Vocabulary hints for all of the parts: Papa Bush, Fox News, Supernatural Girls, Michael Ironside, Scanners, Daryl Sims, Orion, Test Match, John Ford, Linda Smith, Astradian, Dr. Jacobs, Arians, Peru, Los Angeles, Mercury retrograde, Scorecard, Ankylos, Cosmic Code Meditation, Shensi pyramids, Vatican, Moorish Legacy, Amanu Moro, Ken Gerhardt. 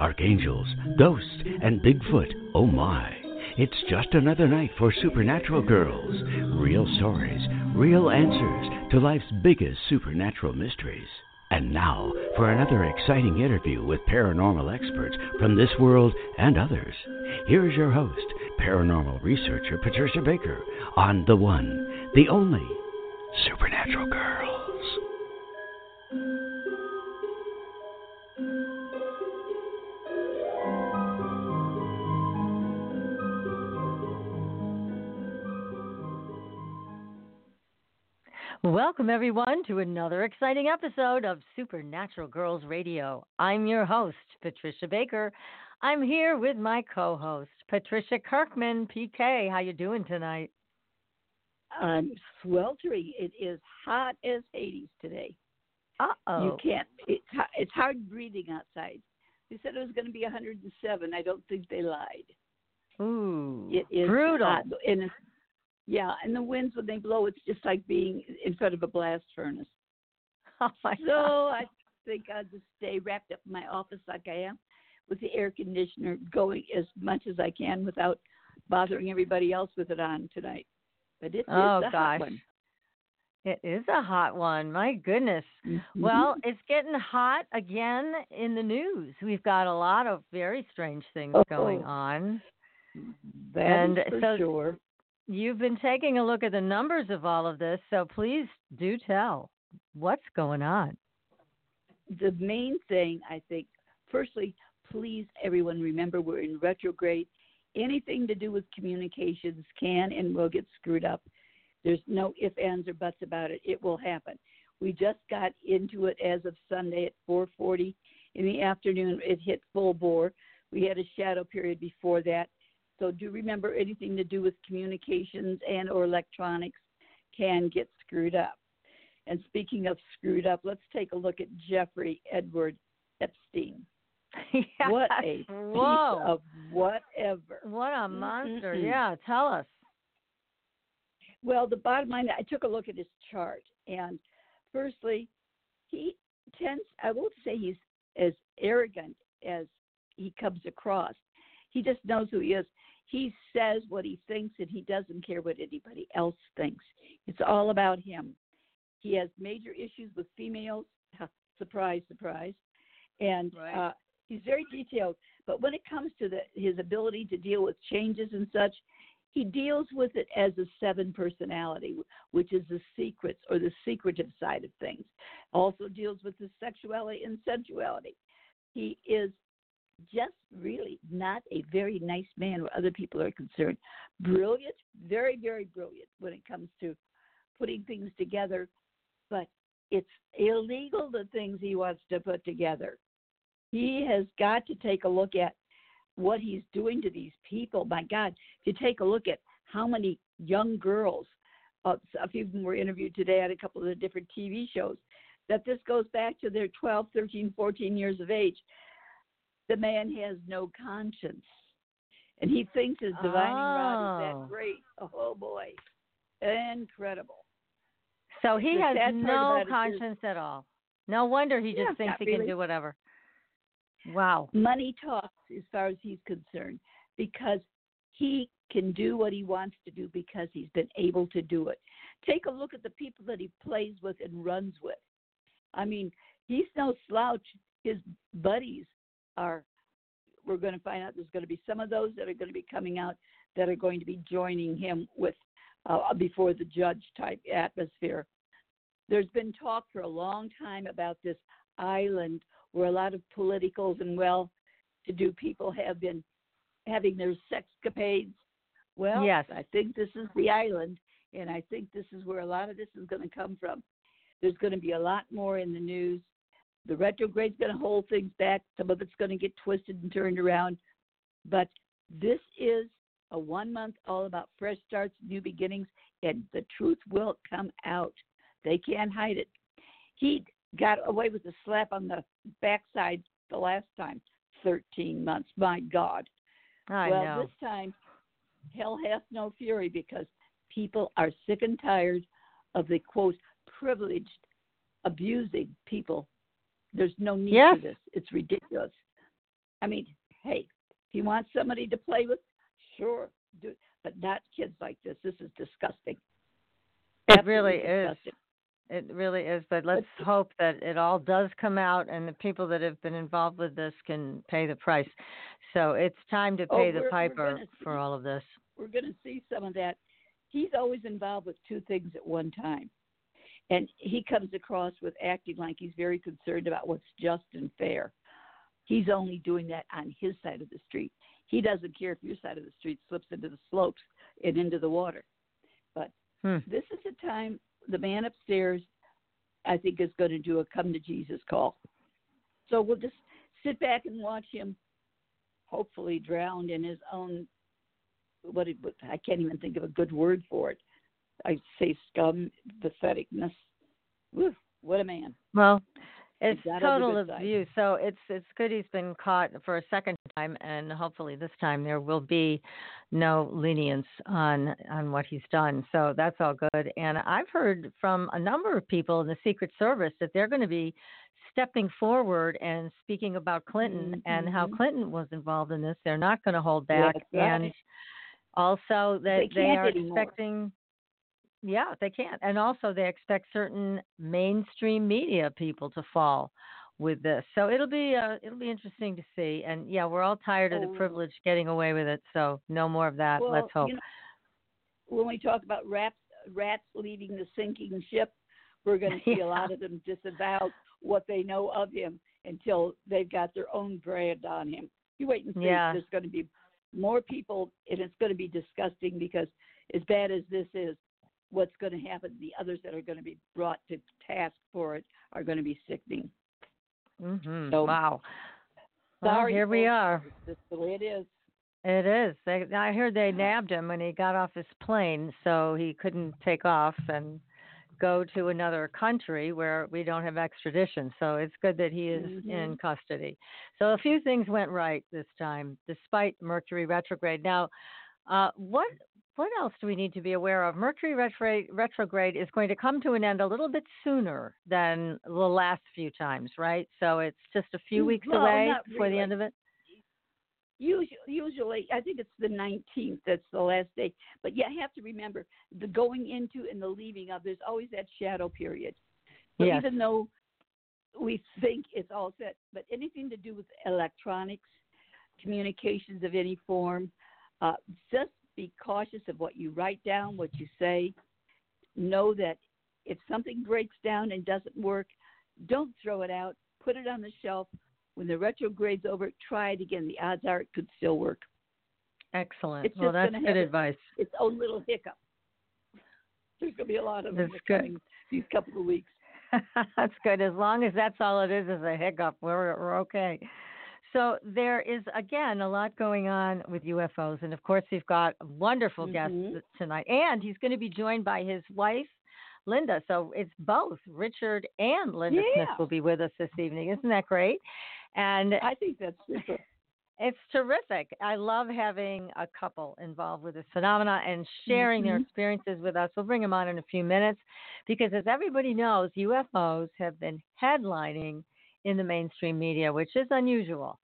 Archangels, ghosts, and Bigfoot. Oh my. It's just another night for Supernatural Girls. Real stories, real answers to life's biggest supernatural mysteries. And now, for another exciting interview with paranormal experts from this world and others. Here's your host, paranormal researcher Patricia Baker, on the one, the only, Supernatural Girls. Welcome, everyone, to another exciting episode of Supernatural Girls Radio. I'm your host, Patricia Baker. I'm here with my co-host, Patricia Kirkman. PK, how you doing tonight? I'm sweltering. It is hot as Hades today. Uh-oh. You can't. It's hard breathing outside. They said it was going to be 107. I don't think they lied. Ooh, it is brutal. Hot. And it's, yeah, and the winds, when they blow, it's just like being in front of a blast furnace. Oh my God. I think I'll just stay wrapped up in my office like I am with the air conditioner going as much as I can without bothering everybody else with it on tonight. But it is a hot one. It is a hot one. My goodness. Mm-hmm. Well, it's getting hot again in the news. We've got a lot of very strange things going on. That is for sure. You've been taking a look at the numbers of all of this, so please do tell what's going on. The main thing, I think, firstly, please, everyone, remember we're in retrograde. Anything to do with communications can and will get screwed up. There's no ifs, ands, or buts about it. It will happen. We just got into it as of Sunday at 4:40 in the afternoon. It hit full bore. We had a shadow period before that. So do remember anything to do with communications and or electronics can get screwed up. And speaking of screwed up, let's take a look at Jeffrey Edward Epstein. Yes. What a piece of whatever. What a monster. Mm-hmm. Yeah, tell us. Well, the bottom line, I took a look at his chart. And firstly, he tends, I won't say he's as arrogant as he comes across. He just knows who he is. He says what he thinks, and he doesn't care what anybody else thinks. It's all about him. He has major issues with females. Surprise, surprise. And he's very detailed. But when it comes to his ability to deal with changes and such, he deals with it as a 7 personality, which is the secrets or the secretive side of things. Also deals with his sexuality and sensuality. He is just really not a very nice man where other people are concerned. Brilliant, very, very brilliant when it comes to putting things together, but it's illegal, the things he wants to put together. He has got to take a look at what he's doing to these people. My God, to take a look at how many young girls, a few of them were interviewed today on a couple of the different TV shows, that this goes back to their 12, 13, 14 years of age. The man has no conscience, and he thinks his divining rod is that great. Oh, boy. Incredible. So he has no conscience at all. No wonder he just thinks he can do whatever. Wow. Money talks as far as he's concerned, because he can do what he wants to do because he's been able to do it. Take a look at the people that he plays with and runs with. I mean, he's no slouch. His buddies we're going to find out there's going to be some of those that are going to be coming out that are going to be joining him with before the judge type atmosphere. There's been talk for a long time about this island where a lot of politicals and well-to-do people have been having their sexcapades. Well, yes. I think this is the island, and I think this is where a lot of this is going to come from. There's going to be a lot more in the news. The retrograde's going to hold things back. Some of it's going to get twisted and turned around. But this is a 1 month all about fresh starts, new beginnings, and the truth will come out. They can't hide it. He got away with a slap on the backside the last time, 13 months. My God. I know. This time, hell hath no fury because people are sick and tired of the, quote, privileged, abusing people. There's no need for this. It's ridiculous. I mean, hey, if you want somebody to play with, sure, do it. But not kids like this. This is disgusting. It really is. It really is. But let's hope that it all does come out and the people that have been involved with this can pay the price. So it's time to pay the piper for all of this. We're going to see some of that. He's always involved with two things at one time. And he comes across with acting like he's very concerned about what's just and fair. He's only doing that on his side of the street. He doesn't care if your side of the street slips into the slopes and into the water. But this is a time the man upstairs, I think, is going to do a come to Jesus call. So we'll just sit back and watch him hopefully drowned in his own, I can't even think of a good word for it. I say scum, patheticness. Whew, what a man. Well, it's total abuse. So it's good he's been caught for a second time, and hopefully this time there will be no lenience on what he's done. So that's all good. And I've heard from a number of people in the Secret Service that they're going to be stepping forward and speaking about Clinton and how Clinton was involved in this. They're not going to hold back. Yeah, right. And also that they are expecting... Yeah, they can't. And also they expect certain mainstream media people to fall with this. So it'll be interesting to see. And, yeah, we're all tired of the privilege getting away with it. So no more of that. Well, let's hope. You know, when we talk about rats leading the sinking ship, we're going to see a lot of them disavow what they know of him until they've got their own brand on him. You wait and see. Yeah. There's going to be more people, and it's going to be disgusting because as bad as this is, what's going to happen, the others that are going to be brought to task for it are going to be sickening. Mm-hmm. So, wow. Sorry, well, here we are. That's the way it is. It is. I heard they nabbed him when he got off his plane, so he couldn't take off and go to another country where we don't have extradition. So it's good that he is in custody. So a few things went right this time, despite Mercury retrograde. Now, what else do we need to be aware of? Mercury retrograde is going to come to an end a little bit sooner than the last few times, right? So it's just a few weeks away before the end of it? Usually, I think it's the 19th that's the last day. But yeah, I have to remember, the going into and the leaving of, there's always that shadow period. So even though we think it's all set, but anything to do with electronics, communications of any form, just be cautious of what you write down, what you say. Know that if something breaks down and doesn't work, don't throw it out. Put it on the shelf. When the retrograde's over, try it again. The odds are it could still work. Excellent. Well, that's good advice. Its own little hiccup. There's going to be a lot of them coming these couple of weeks. That's good. As long as that's all it is a hiccup, we're okay. So there is, again, a lot going on with UFOs. And, of course, we've got a wonderful guest tonight. And he's going to be joined by his wife, Linda. So it's both Richard and Linda Smith will be with us this evening. Isn't that great? And I think that's super. It's terrific. I love having a couple involved with this phenomena and sharing their experiences with us. We'll bring them on in a few minutes because, as everybody knows, UFOs have been headlining in the mainstream media, which is unusual.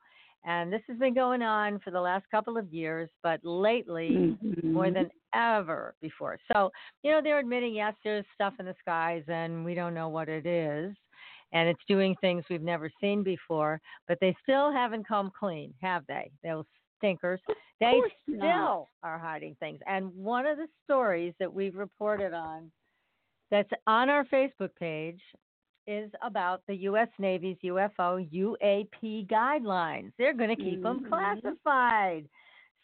And this has been going on for the last couple of years, but lately more than ever before. So, you know, they're admitting, yes, there's stuff in the skies and we don't know what it is. And it's doing things we've never seen before, but they still haven't come clean, have they? Those stinkers. They still are hiding things. And one of the stories that we've reported on that's on our Facebook page is about the U.S. Navy's UFO UAP guidelines. They're going to keep them classified.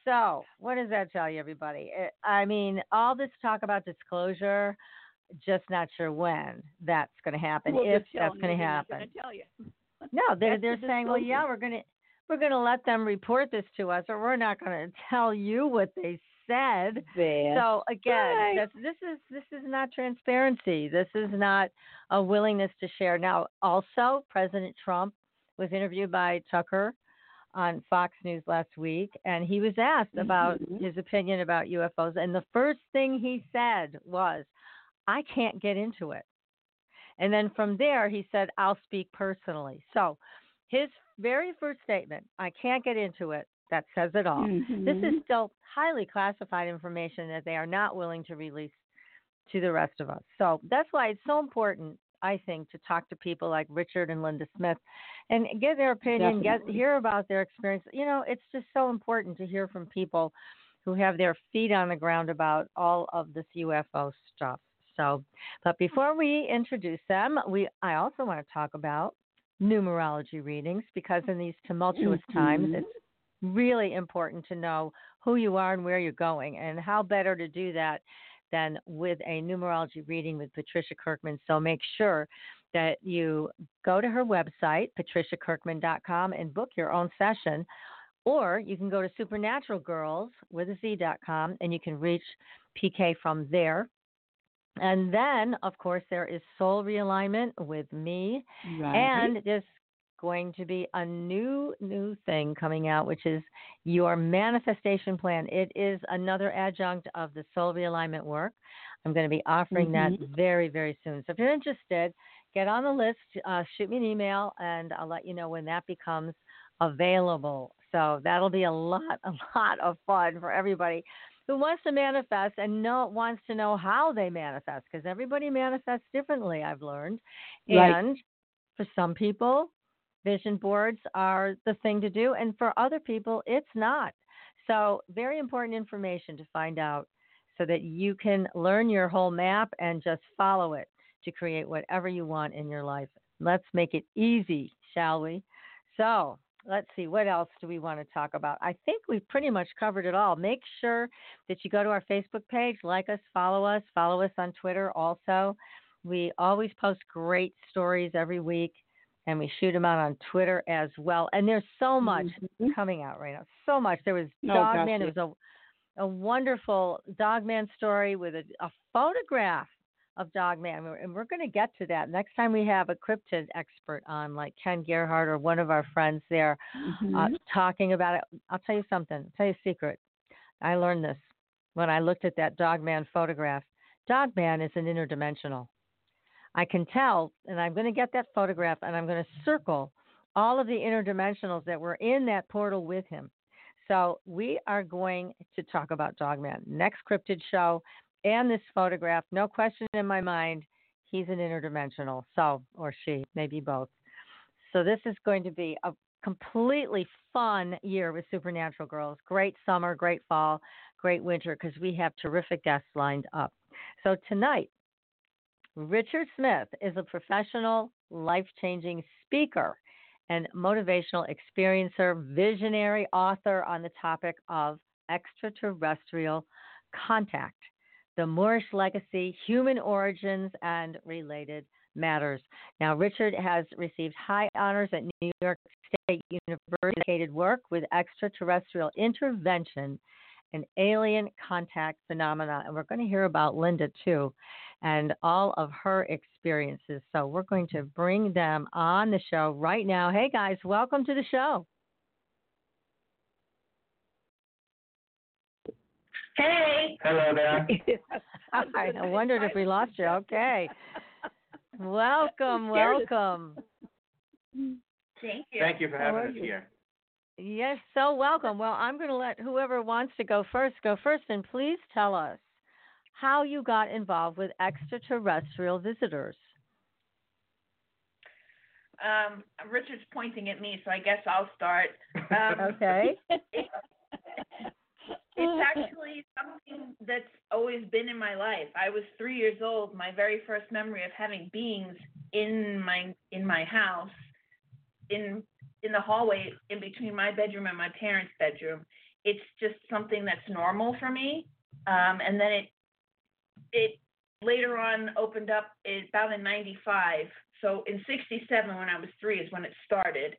So what does that tell you, everybody? I mean, all this talk about disclosure, just not sure when that's going to happen, well, if that's going to happen. Tell you. No, they're saying, well, yeah, we're going to let them report this to us, or we're not going to tell you what they said. So again, this is not transparency. This is not a willingness to share. Now, also, President Trump was interviewed by Tucker on Fox News last week, and he was asked about his opinion about UFOs, and the first thing he said was, "I can't get into it." And then from there, he said, "I'll speak personally." So his very first statement, "I can't get into it," that says it all. This is still highly classified information that they are not willing to release to the rest of us. So that's why it's so important, I think, to talk to people like Richard and Linda Smith and get their opinion, hear about their experience. You know, it's just so important to hear from people who have their feet on the ground about all of this UFO stuff. So, but before we introduce them, I also want to talk about numerology readings, because in these tumultuous times, it's really important to know who you are and where you're going, and how better to do that than with a numerology reading with Patricia Kirkman. So make sure that you go to her website, patriciakirkman.com, and book your own session, or you can go to supernaturalgirls.com and you can reach PK from there. And then, of course, there is soul realignment with me, and there's going to be a new thing coming out, which is your manifestation plan. It is another adjunct of the soul realignment work. I'm going to be offering that very, very soon. So if you're interested, get on the list, shoot me an email, and I'll let you know when that becomes available. So that'll be a lot of fun for everybody who wants to manifest and wants to know how they manifest, because everybody manifests differently, I've learned. And for some people, vision boards are the thing to do, and for other people, it's not. So very important information to find out so that you can learn your whole map and just follow it to create whatever you want in your life. Let's make it easy, shall we? So let's see, what else do we want to talk about? I think we've pretty much covered it all. Make sure that you go to our Facebook page, like us, follow us on Twitter also. We always post great stories every week, and we shoot them out on Twitter as well. And there's so much coming out right now, so much. There was Dogman. It was a wonderful Dogman story with a photograph of Dogman, and we're going to get to that next time we have a cryptid expert on, like Ken Gerhardt or one of our friends there, talking about it. I'll tell you something. I'll tell you a secret. I learned this when I looked at that Dogman photograph. Dogman is an interdimensional. I can tell, and I'm going to get that photograph, and I'm going to circle all of the interdimensionals that were in that portal with him. So we are going to talk about Dogman next cryptid show. And this photograph, no question in my mind, he's an interdimensional, so, or she, maybe both. So this is going to be a completely fun year with Supernatural Girls. Great summer, great fall, great winter, because we have terrific guests lined up. So tonight, Richard Smith is a professional, life-changing speaker and motivational experiencer, visionary author on the topic of extraterrestrial contact, the Moorish legacy, human origins, and related matters. Now, Richard has received high honors at New York State University, dedicated work with extraterrestrial intervention and alien contact phenomena. And we're going to hear about Linda, too, and all of her experiences. So we're going to bring them on the show right now. Hey, guys, welcome to the show. Hey. Hello there. I wondered if we lost you. Okay. Welcome. Thank you. Thank you for having us here. Yes, so welcome. Well, I'm going to let whoever wants to go first, and please tell us how you got involved with extraterrestrial visitors. Richard's pointing at me, so I guess I'll start. Okay. It's actually something that's always been in my life. I was 3 years old. My very first memory of having beings in my house, in the hallway in between my bedroom and my parents' bedroom. It's just something that's normal for me. And then it later on opened up about in 95. So in 67, when I was 3, is when it started.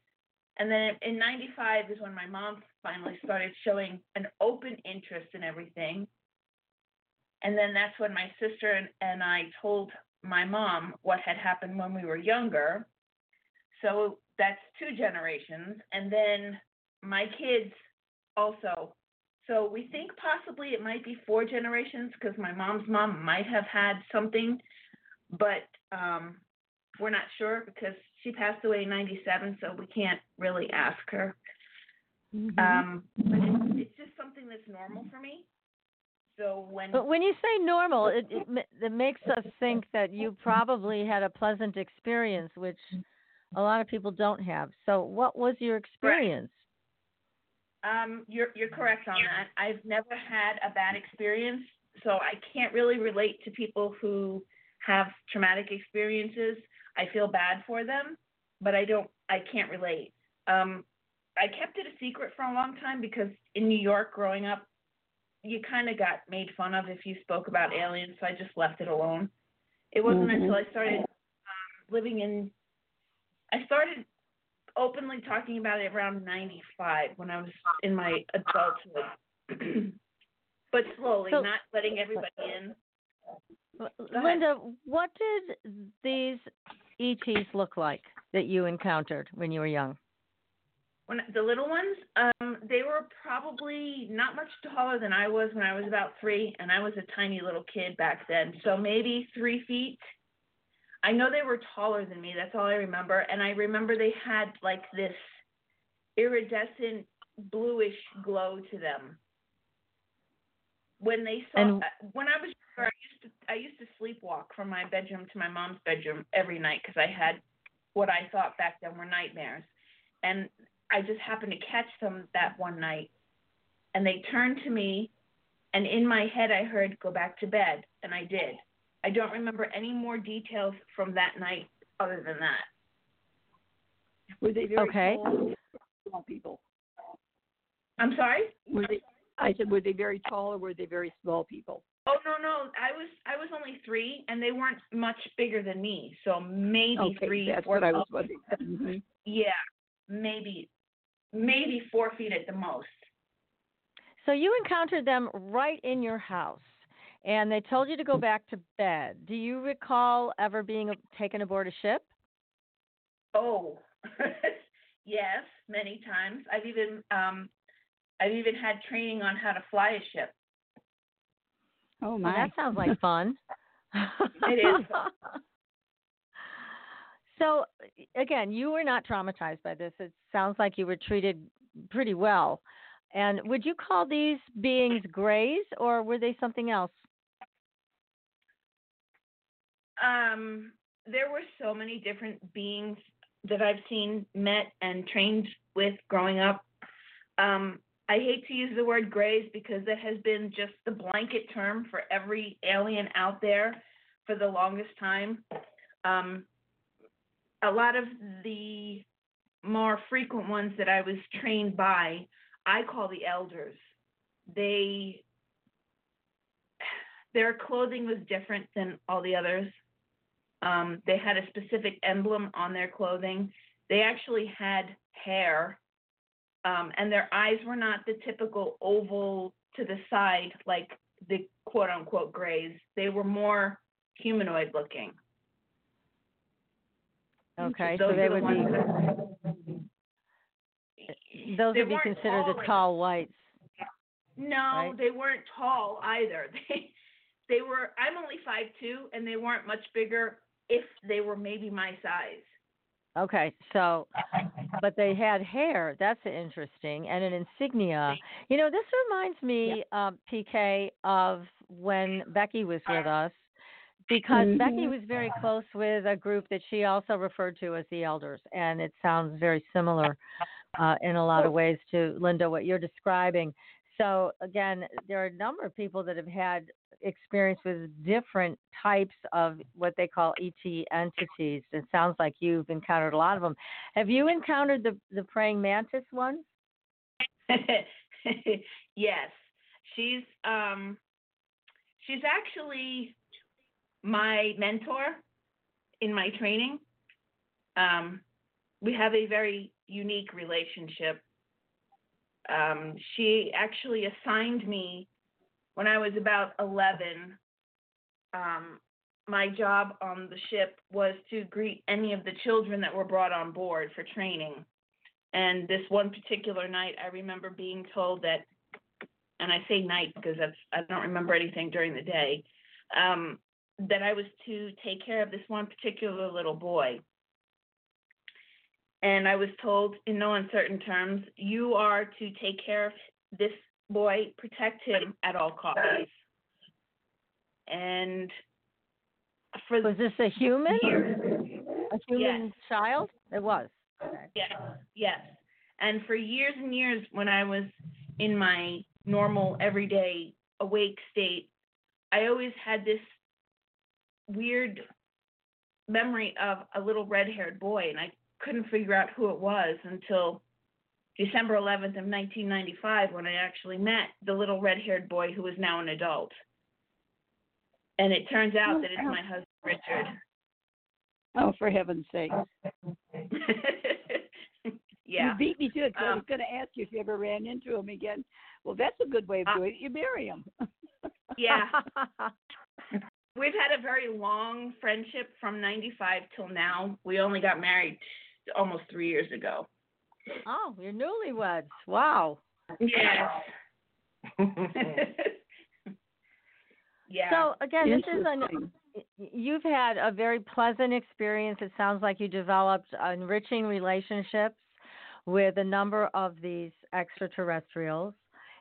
And then in 95 is when my mom finally started showing an open interest in everything. And then that's when my sister and I told my mom what had happened when we were younger. So that's 2 generations. And then my kids also. So we think possibly it might be 4 generations because my mom's mom might have had something, but we're not sure because she passed away in 97, so we can't really ask her. Mm-hmm. But it's just something that's normal for me. So when you say normal, it makes us think that you probably had a pleasant experience, which a lot of people don't have. So what was your experience? Right. You're correct on that. I've never had a bad experience, so I can't really relate to people who have traumatic experiences. I feel bad for them, but I can't relate. I kept it a secret for a long time because in New York growing up, you kind of got made fun of if you spoke about aliens, so I just left it alone. It wasn't until I started I started openly talking about it around 95 when I was in my adulthood, but slowly, not letting everybody in. Linda, what did these ETs look like that you encountered when you were young? The little ones, they were probably not much taller than I was when I was about 3, and I was a tiny little kid back then, so maybe 3 feet. I know they were taller than me. That's all I remember, and I remember they had like this iridescent bluish glow to them. When they saw, when I was younger, I used to sleepwalk from my bedroom to my mom's bedroom every night because I had what I thought back then were nightmares, and I just happened to catch them that one night, and they turned to me, and in my head I heard, "Go back to bed," and I did. I don't remember any more details from that night other than that. Were they very small people? I'm sorry? Were they very tall or were they very small people? Oh, no. I was only 3, and they weren't much bigger than me, so maybe 3. That's what I was wondering. Mm-hmm. Yeah, maybe 4 feet at the most. So you encountered them right in your house, and they told you to go back to bed. Do you recall ever being taken aboard a ship? Oh, yes, many times. I've even had training on how to fly a ship. Oh, my. Well, that sounds like fun. It is fun. So, again, you were not traumatized by this. It sounds like you were treated pretty well. And would you call these beings grays, or were they something else? There were so many different beings that I've seen, met, and trained with growing up. I hate to use the word grays because that has been just the blanket term for every alien out there for the longest time. A lot of the more frequent ones that I was trained by, I call the elders. Their clothing was different than all the others. They had a specific emblem on their clothing. They actually had hair. And their eyes were not the typical oval to the side, like the quote-unquote grays. They were more humanoid-looking. Okay, so they would be... Those would be considered the tall whites. No, right? They weren't tall either. They were... I'm only 5'2", and they weren't much bigger if they were maybe my size. Okay, so, but they had hair. That's interesting, and an insignia. You know, this reminds me, PK, of when Becky was with us, because Becky was very close with a group that she also referred to as the elders, and it sounds very similar in a lot of ways to, Linda, what you're describing. So again, there are a number of people that have had experience with different types of what they call ET entities. It sounds like you've encountered a lot of them. Have you encountered the praying mantis one? Yes. She's actually my mentor in my training. We have a very unique relationship. She actually assigned me when I was about 11. My job on the ship was to greet any of the children that were brought on board for training. And this one particular night, I remember being told that, and I say night because I don't remember anything during the day, that I was to take care of this one particular little boy. And I was told in no uncertain terms, you are to take care of this boy, protect him at all costs. And for was this a human? A human yes. child? It was. Okay. Yes. Yes. And for years and years, when I was in my normal, everyday, awake state, I always had this weird memory of a little red-haired boy, and I couldn't figure out who it was until December 11th of 1995 when I actually met the little red-haired boy who is now an adult. And it turns out that it's my husband, Richard. Oh, for heaven's sake. Yeah. You beat me to it. I was going to ask you if you ever ran into him again. Well, that's a good way of doing it. You marry him. Yeah. We've had a very long friendship from 95 till now. We only got married almost 3 years ago. Oh, you're newlyweds. Wow. Yes. Yeah. So, again, this is you've had a very pleasant experience. It sounds like you developed enriching relationships with a number of these extraterrestrials.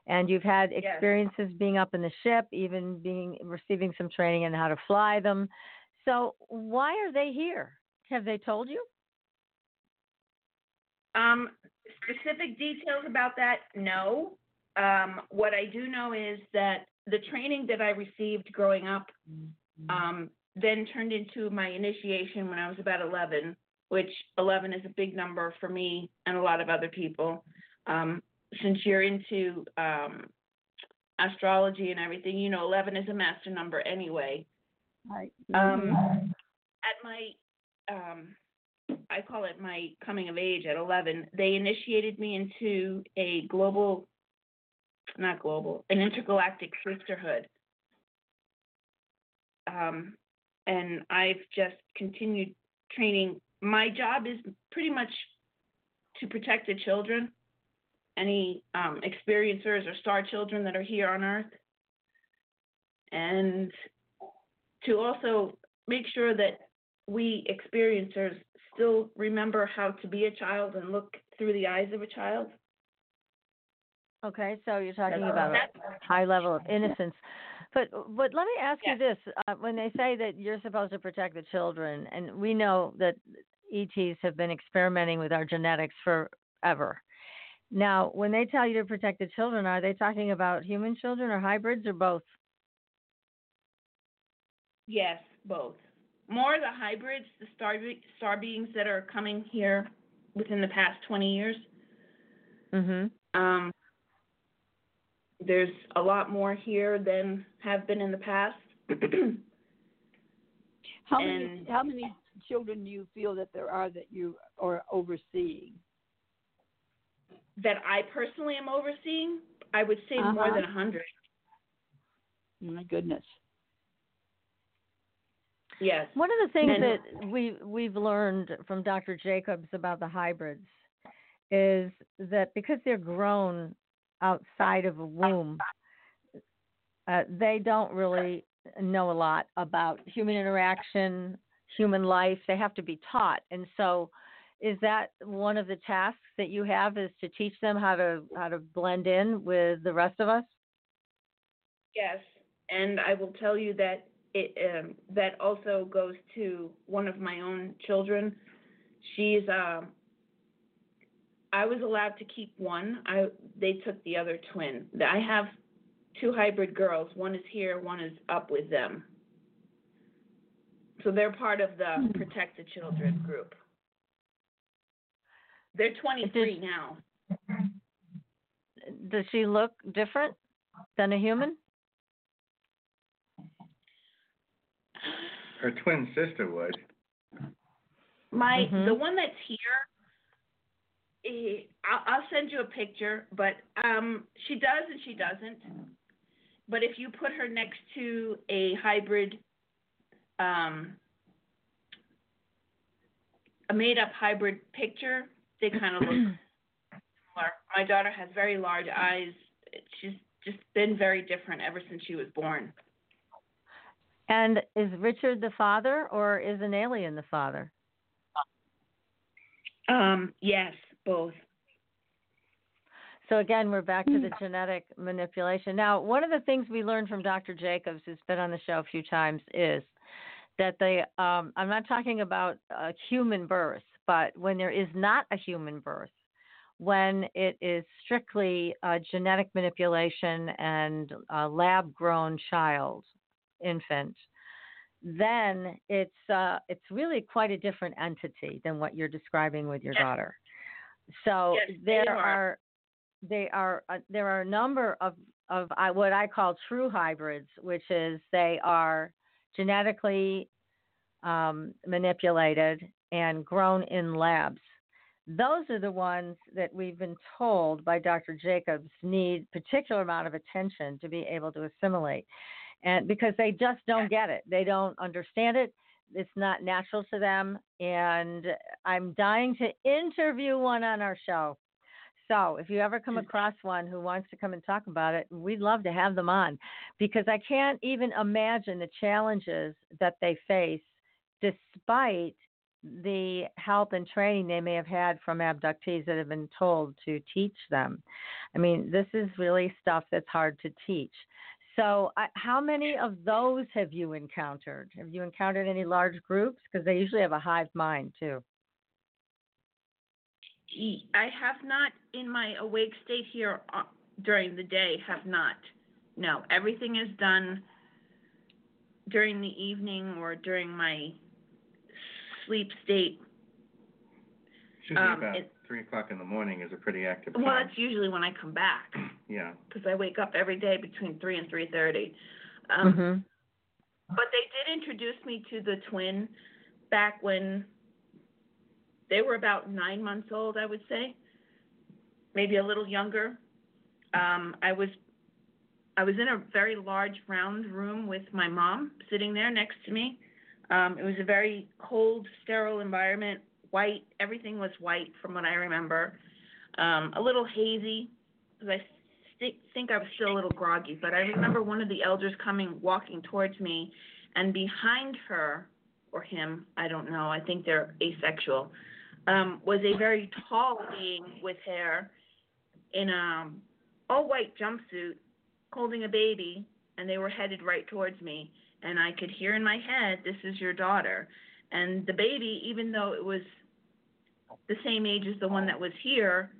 And you've had experiences yes. being up in the ship, even receiving some training on how to fly them. So why are they here? Have they told you? Specific details about that, no. What I do know is that the training that I received growing up then turned into my initiation when I was about 11, which 11 is a big number for me and a lot of other people. Since you're into astrology and everything, you know, 11 is a master number anyway. Right. At my, I call it my coming of age at 11, they initiated me into a an intergalactic sisterhood. And I've just continued training. My job is pretty much to protect the children. Any experiencers or star children that are here on Earth, and to also make sure that we experiencers still remember how to be a child and look through the eyes of a child. Okay, so you're talking about a high level of innocence. But let me ask you this. When they say that you're supposed to protect the children, and we know that ETs have been experimenting with our genetics forever. Now, when they tell you to protect the children, are they talking about human children or hybrids or both? Yes, both. More the hybrids, the star beings that are coming here within the past 20 years. Mm-hmm. There's a lot more here than have been in the past. How many children do you feel that there are that you are overseeing? That I personally am overseeing, I would say more than 100. My goodness. Yes. One of the things that we've learned from Dr. Jacobs about the hybrids is that because they're grown outside of a womb, they don't really know a lot about human interaction, human life. They have to be taught. And so is that one of the tasks that you have, is to teach them how to blend in with the rest of us? Yes, and I will tell you that that also goes to one of my own children. She's I was allowed to keep one. They took the other twin. I have two hybrid girls. One is here, one is up with them. So they're part of the Protect the Children group. They're 23 now. Does she look different than a human? Her twin sister would. The one that's here, I'll send you a picture, but she does and she doesn't. But if you put her next to a hybrid, a made-up hybrid picture, they kind of look similar. My daughter has very large eyes. She's just been very different ever since she was born. And is Richard the father, or is an alien the father? Yes, both. So again, we're back to the genetic manipulation. Now, one of the things we learned from Dr. Jacobs, who's been on the show a few times, is that they, I'm not talking about a human birth, but when there is not a human birth, when it is strictly genetic manipulation and a lab-grown child, infant, then it's really quite a different entity than what you're describing with your daughter. So yes, there are a number of what I call true hybrids, which is they are genetically manipulated and grown in labs. Those are the ones that we've been told by Dr. Jacobs need particular amount of attention to be able to assimilate. And because they just don't get it. They don't understand it. It's not natural to them. And I'm dying to interview one on our show. So if you ever come across one who wants to come and talk about it, we'd love to have them on, because I can't even imagine the challenges that they face despite the help and training they may have had from abductees that have been told to teach them. I mean, this is really stuff that's hard to teach. So how many of those have you encountered? Have you encountered any large groups? Because they usually have a hive mind, too. I have not, in my awake state here during the day, have not. No, everything is done during the evening or during my sleep state. Usually about 3 o'clock in the morning is a pretty active time. Well, that's usually when I come back. Yeah. Because I wake up every day between 3 and 3:30. But they did introduce me to the twin back when they were about 9 months old, I would say. Maybe a little younger. I was in a very large round room with my mom sitting there next to me. It was a very cold, sterile environment. White, everything was white from what I remember. A little hazy, because I think I was still a little groggy, but I remember one of the elders walking towards me, and behind her, or him, I don't know, I think they're asexual, was a very tall being with hair in an all-white jumpsuit holding a baby, and they were headed right towards me. And I could hear in my head, "This is your daughter." And the baby, even though it was the same age as the one that was here,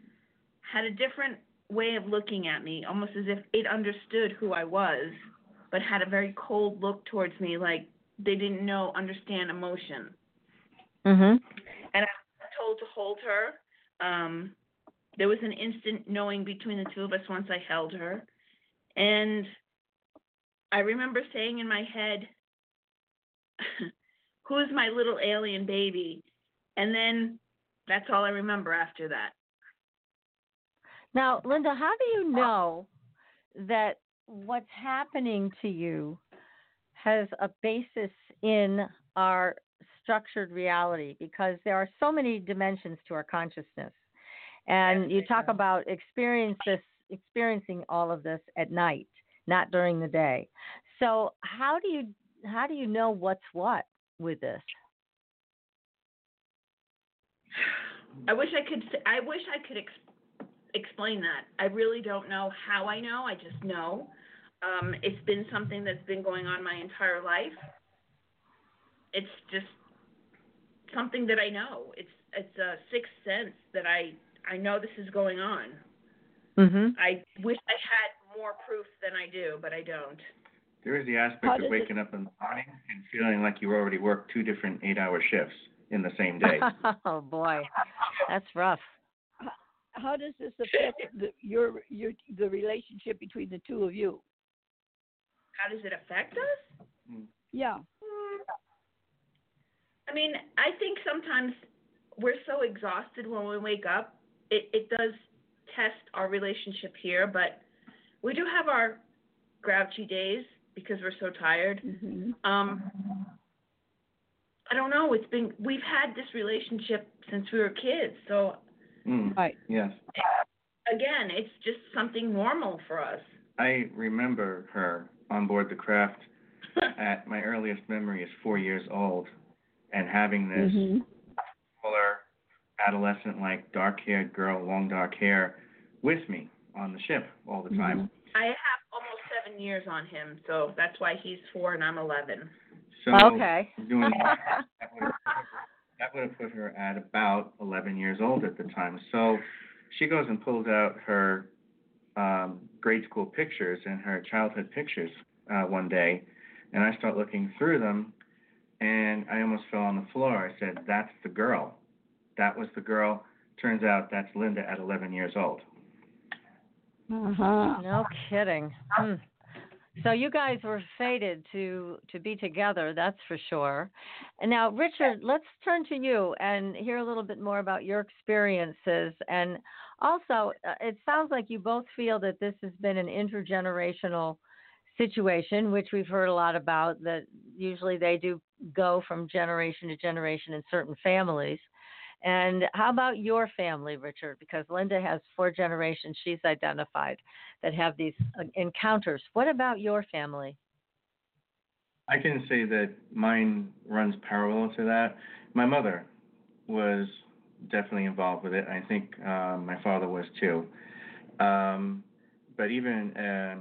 had a different way of looking at me, almost as if it understood who I was, but had a very cold look towards me, like they didn't understand emotion. And I was told to hold her. There was an instant knowing between the two of us once I held her. And I remember saying in my head, "Who's my little alien baby?" And then that's all I remember after that. Now, Linda, how do you know that what's happening to you has a basis in our structured reality? Because there are so many dimensions to our consciousness. And you talk about experiencing all of this at night, not during the day. So how do you know what's what with this? I wish I could explain that. I really don't know how I know. I just know. It's been something that's been going on my entire life. It's just something that I know. It's a sixth sense that I I know this is going on. Mm-hmm. I wish I had more proof than I do, but I don't. There is the aspect of waking up in the morning and feeling like you already worked 2 different 8-hour shifts in the same day. Oh, boy. That's rough. How does this affect the relationship between the two of you? How does it affect us? Yeah. I mean, I think sometimes we're so exhausted when we wake up. It does test our relationship here, but we do have our grouchy days because we're so tired. Mm-hmm. I don't know. We've had this relationship since we were kids, so. Right. Yes. Again, it's just something normal for us. I remember her on board the craft at my earliest memory is 4 years old, and having this fuller, adolescent-like, dark-haired girl, long dark hair, with me on the ship all the time. I have almost 7 years on him, so that's why he's 4 and I'm 11. So okay. Doing that would have put her at about 11 years old at the time. So she goes and pulls out her grade school pictures and her childhood pictures one day, and I start looking through them, and I almost fell on the floor. I said, that's the girl. That was the girl. Turns out that's Linda at 11 years old. Uh-huh. No kidding. So you guys were fated to be together, that's for sure. And now, Richard, let's turn to you and hear a little bit more about your experiences. And also, it sounds like you both feel that this has been an intergenerational situation, which we've heard a lot about, that usually they do go from generation to generation in certain families. And how about your family, Richard? Because Linda has 4 generations she's identified that have these encounters. What about your family? I can say that mine runs parallel to that. My mother was definitely involved with it. I think my father was too. But even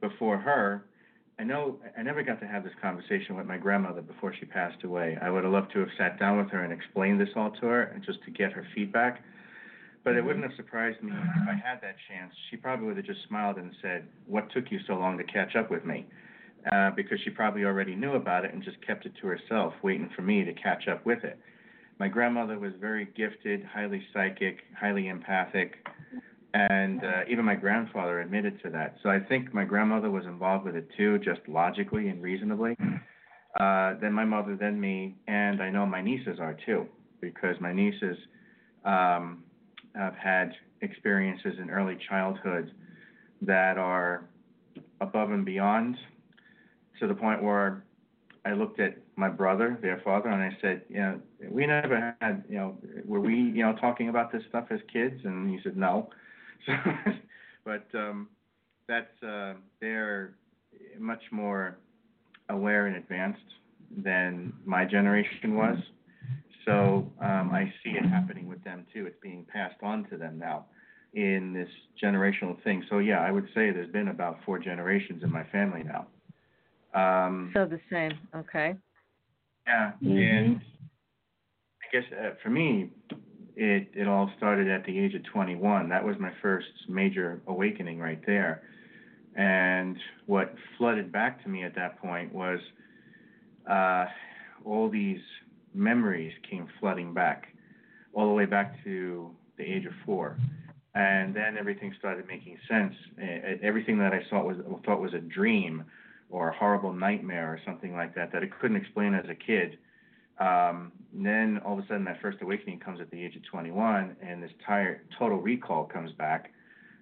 before her, I know I never got to have this conversation with my grandmother before she passed away. I would have loved to have sat down with her and explained this all to her and just to get her feedback. But it wouldn't have surprised me if I had that chance. She probably would have just smiled and said, what took you so long to catch up with me? Because she probably already knew about it and just kept it to herself, waiting for me to catch up with it. My grandmother was very gifted, highly psychic, highly empathic. And even my grandfather admitted to that. So I think my grandmother was involved with it too, just logically and reasonably. Then my mother, then me, and I know my nieces are too, because my nieces have had experiences in early childhood that are above and beyond, to the point where I looked at my brother, their father, and I said, you know, we never had, you know, were we, you know, talking about this stuff as kids? And he said, no. So, but that's they're much more aware and advanced than my generation was. So I see it happening with them too. It's being passed on to them now in this generational thing. So yeah, I would say there's been about 4 generations in my family now. So the same, okay. Yeah, and I guess for me, it all started at the age of 21. That was my first major awakening right there. And what flooded back to me at that point was all these memories came flooding back, all the way back to the age of 4. And then everything started making sense. Everything that I thought was a dream or a horrible nightmare or something like that I couldn't explain as a kid. Then all of a sudden that first awakening comes at the age of 21, and this total recall comes back,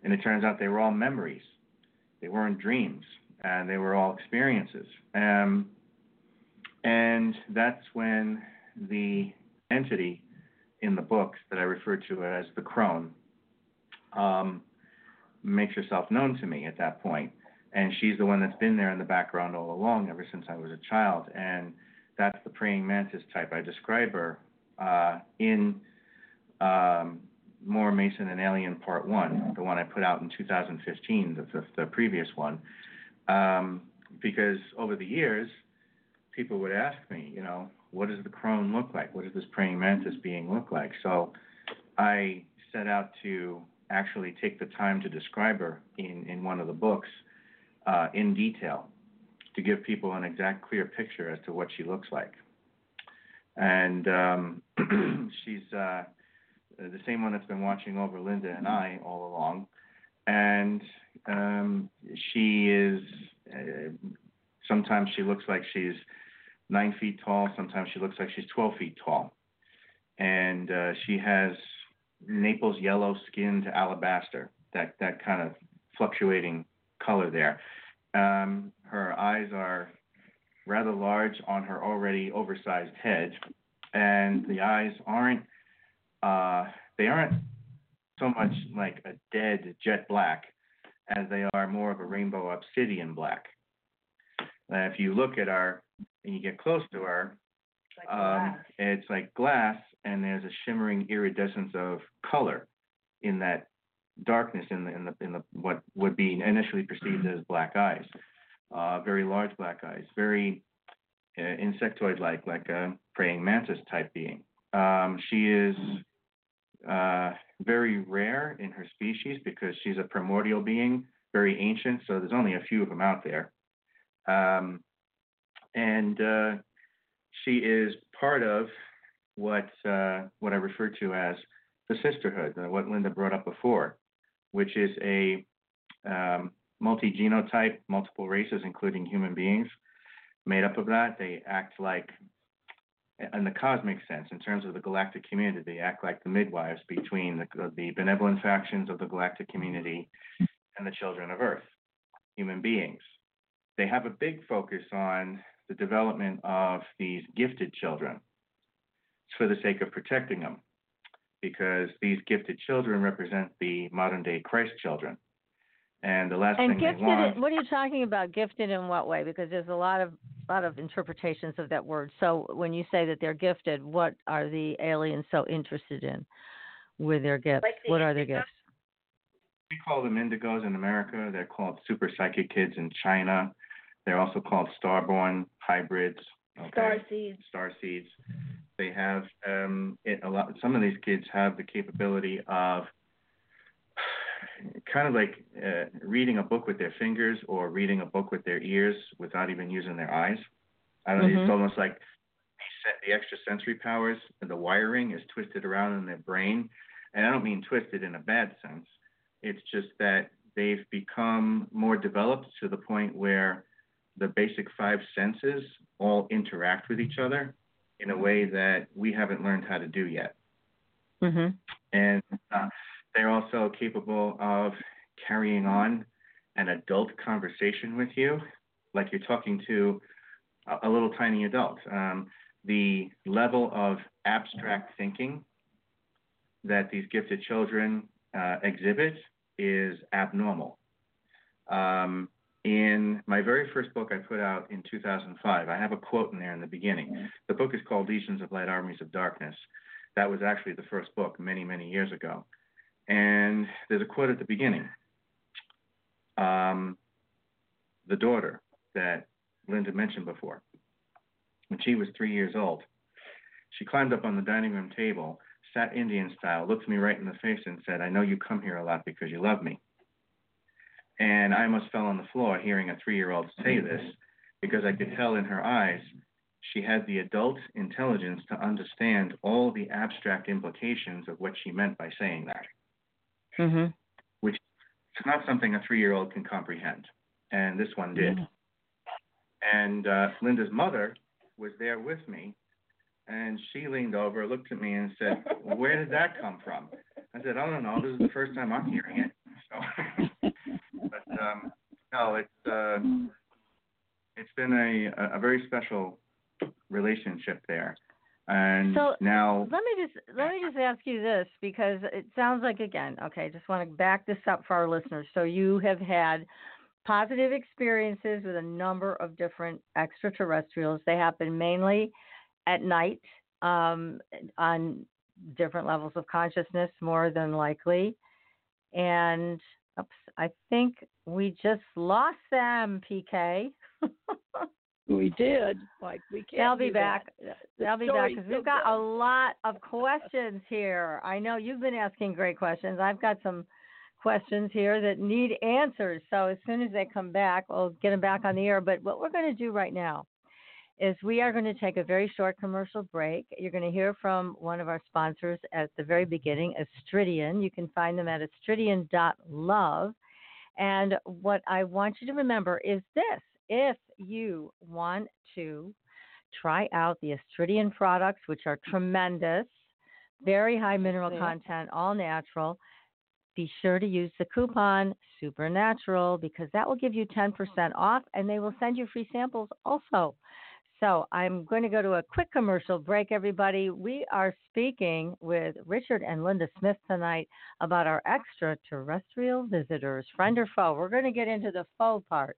and it turns out they were all memories. They weren't dreams, and they were all experiences. And that's when the entity in the book that I refer to as the crone makes herself known to me at that point. And she's the one that's been there in the background all along, ever since I was a child. And that's the praying mantis type. I describe her in More Mason and Alien Part One, the one I put out in 2015, the previous one. Because over the years, people would ask me, you know, what does the crone look like? What does this praying mantis being look like? So I set out to actually take the time to describe her in one of the books in detail to give people an exact clear picture as to what she looks like. And she's the same one that's been watching over Linda and I all along. And she is, sometimes she looks like she's 9 feet tall. Sometimes she looks like she's 12 feet tall. And she has Naples yellow skin to alabaster, that kind of fluctuating color there. Her eyes are rather large on her already oversized head. And the eyes aren't so much like a dead jet black as they are more of a rainbow obsidian black. And if you look at her and you get close to her, it's like glass, and there's a shimmering iridescence of color in that darkness in the what would be initially perceived as black eyes, very large black eyes, very insectoid-like, like a praying mantis type being. She is very rare in her species because she's a primordial being, very ancient, so there's only a few of them out there. She is part of what I refer to as the sisterhood, what Linda brought up before, which is a multi-genotype, multiple races, including human beings, made up of that. They act like, in the cosmic sense, in terms of the galactic community, they act like the midwives between the benevolent factions of the galactic community and the children of Earth, human beings. They have a big focus on the development of these gifted children for the sake of protecting them, because these gifted children represent the modern-day Christ children. And the last thing they want... What are you talking about? Gifted in what way? Because there's a lot of interpretations of that word. So when you say that they're gifted, what are the aliens so interested in with their gifts? Like what are their gifts? We call them indigos in America. They're called super psychic kids in China. They're also called starborn hybrids. Okay? Star seeds. They have some of these kids have the capability of kind of like reading a book with their fingers or reading a book with their ears without even using their eyes. I don't know. Mm-hmm. It's almost like the extrasensory powers and the wiring is twisted around in their brain. And I don't mean twisted in a bad sense. It's just that they've become more developed to the point where the basic five senses all interact with each other in a way that we haven't learned how to do yet. Mm-hmm. And they're also capable of carrying on an adult conversation with you, like you're talking to a little tiny adult. The level of abstract thinking that these gifted children exhibit is abnormal. In my very first book I put out in 2005, I have a quote in there in the beginning. The book is called Legions of Light, Armies of Darkness. That was actually the first book many, many years ago. And there's a quote at the beginning. The daughter that Linda mentioned before, when she was 3 years old, she climbed up on the dining room table, sat Indian style, looked me right in the face and said, "I know you come here a lot because you love me." And I almost fell on the floor hearing a three-year-old say this, because I could tell in her eyes she had the adult intelligence to understand all the abstract implications of what she meant by saying that, mm-hmm. which is not something a three-year-old can comprehend. And this one did. Mm-hmm. And Linda's mother was there with me, and she leaned over, looked at me, and said, "Where did that come from?" I said, "I don't know. This is the first time I'm hearing it." So, but no, it's been a very special relationship there. And so now, let me just ask you this, because it sounds like, again, okay, I just want to back this up for our listeners. So you have had positive experiences with a number of different extraterrestrials. They happen mainly at night, on different levels of consciousness, more than likely. And I think we just lost them, PK. We did. Like we can't. They'll be back. They'll be back because we've got a lot of questions here. I know you've been asking great questions. I've got some questions here that need answers. So as soon as they come back, we'll get them back on the air. But what we're going to do right now is we are going to take a very short commercial break. You're going to hear from one of our sponsors at the very beginning, Astradian. You can find them at astradian.love. And what I want you to remember is this. If you want to try out the Astradian products, which are tremendous, very high mineral content, all natural, be sure to use the coupon Supernatural because that will give you 10% off and they will send you free samples also. So I'm going to go to a quick commercial break, everybody. We are speaking with Richard and Linda Smith tonight about our extraterrestrial visitors, friend or foe. We're going to get into the foe part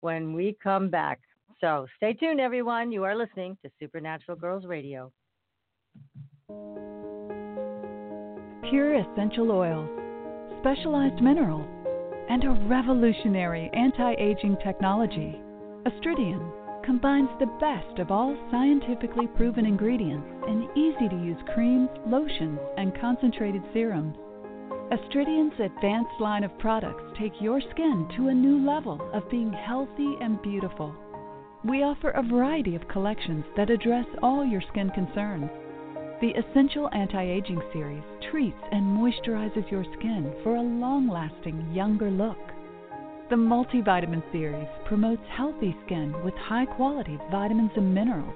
when we come back. So stay tuned, everyone. You are listening to Supernatural Girls Radio. Pure essential oils, specialized minerals, and a revolutionary anti-aging technology. Astradian combines the best of all scientifically proven ingredients in easy-to-use creams, lotions, and concentrated serums. Astradian's advanced line of products take your skin to a new level of being healthy and beautiful. We offer a variety of collections that address all your skin concerns. The Essential Anti-Aging Series treats and moisturizes your skin for a long-lasting, younger look. The Multivitamin Series promotes healthy skin with high-quality vitamins and minerals.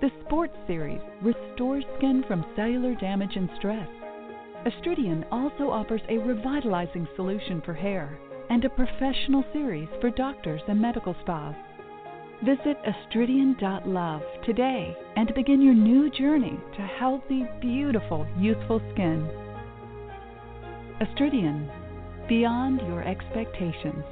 The Sports Series restores skin from cellular damage and stress. Astradian also offers a revitalizing solution for hair and a professional series for doctors and medical spas. Visit astradian.love today and begin your new journey to healthy, beautiful, youthful skin. Astradian, beyond your expectations.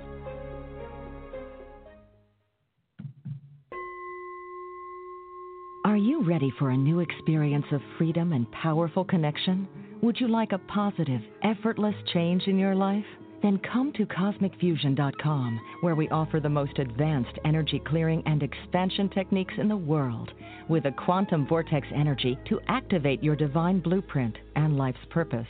Are you ready for a new experience of freedom and powerful connection? Would you like a positive, effortless change in your life? Then come to CosmicFusion.com, where we offer the most advanced energy clearing and expansion techniques in the world, with a Quantum Vortex Energy to activate your divine blueprint and life's purpose.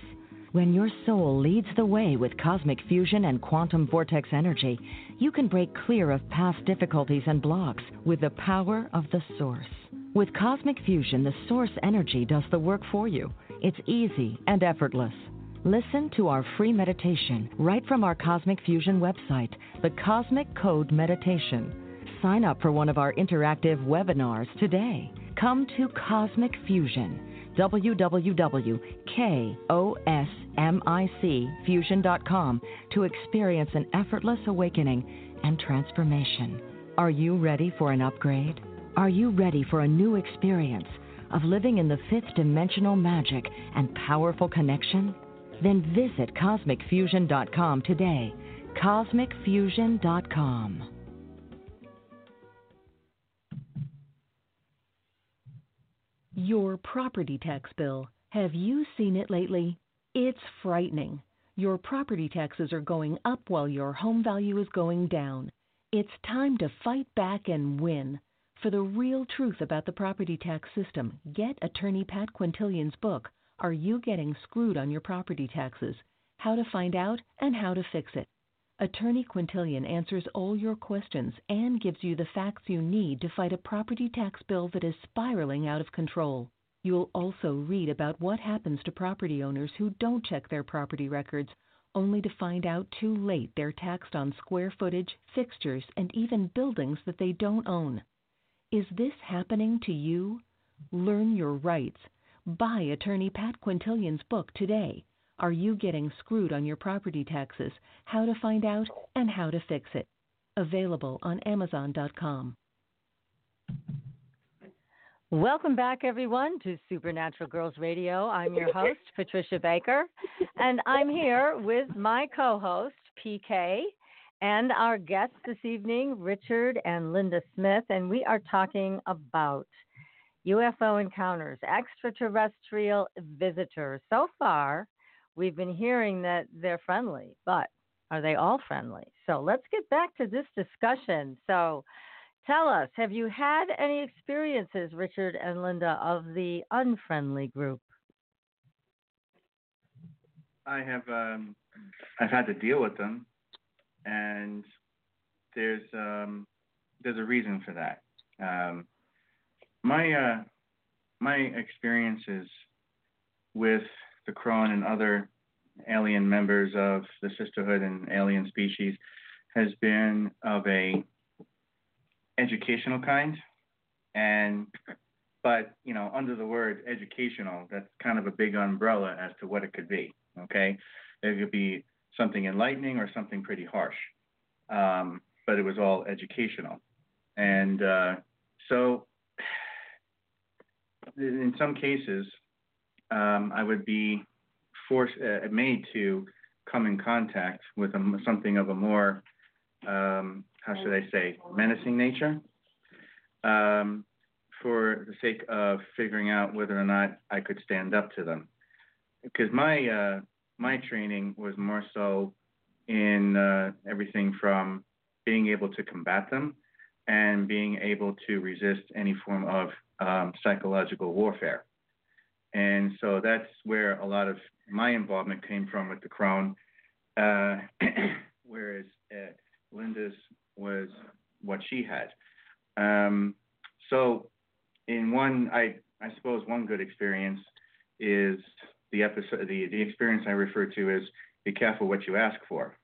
When your soul leads the way with Cosmic Fusion and Quantum Vortex Energy, you can break clear of past difficulties and blocks with the power of the Source. With Cosmic Fusion, the Source energy does the work for you. It's easy and effortless. Listen to our free meditation right from our Cosmic Fusion website, the Cosmic Code Meditation. Sign up for one of our interactive webinars today. Come to Cosmic Fusion. www.kosmicfusion.com to experience an effortless awakening and transformation. Are you ready for an upgrade? Are you ready for a new experience of living in the fifth dimensional magic and powerful connection? Then visit CosmicFusion.com today. CosmicFusion.com. Your property tax bill. Have you seen it lately? It's frightening. Your property taxes are going up while your home value is going down. It's time to fight back and win. For the real truth about the property tax system, get attorney Pat Quintilian's book, Are You Getting Screwed on Your Property Taxes? How to Find Out and How to Fix It. Attorney Quintilian answers all your questions and gives you the facts you need to fight a property tax bill that is spiraling out of control. You'll also read about what happens to property owners who don't check their property records, only to find out too late they're taxed on square footage, fixtures, and even buildings that they don't own. Is this happening to you? Learn your rights. Buy attorney Pat Quintilian's book today. Are You Getting Screwed on Your Property Taxes? How to Find Out and How to Fix It. Available on Amazon.com. Welcome back, everyone, to Supernatural Girls Radio. I'm your host, Patricia Baker, and I'm here with my co-host, PK, and our guests this evening, Richard and Linda Smith, and we are talking about UFO encounters, extraterrestrial visitors. So far, we've been hearing that they're friendly, but are they all friendly? So let's get back to this discussion. So Tell us, have you had any experiences, Richard and Linda, of the unfriendly group? I have. I've had to deal with them, and there's a reason for that. My experiences with the Krone and other alien members of the sisterhood and alien species has been of a educational kind, but you know, under the word educational, that's kind of a big umbrella as to what it could be. Okay, it could be something enlightening or something pretty harsh, but it was all educational, and so in some cases, I would be made to come in contact with something of a more, how should I say, menacing nature, for the sake of figuring out whether or not I could stand up to them. Because my training was more so in everything from being able to combat them and being able to resist any form of psychological warfare. And so that's where a lot of my involvement came from with the Krone, whereas Linda's was what she had. So in one, I suppose one good experience is the episode, the experience I refer to as be careful what you ask for,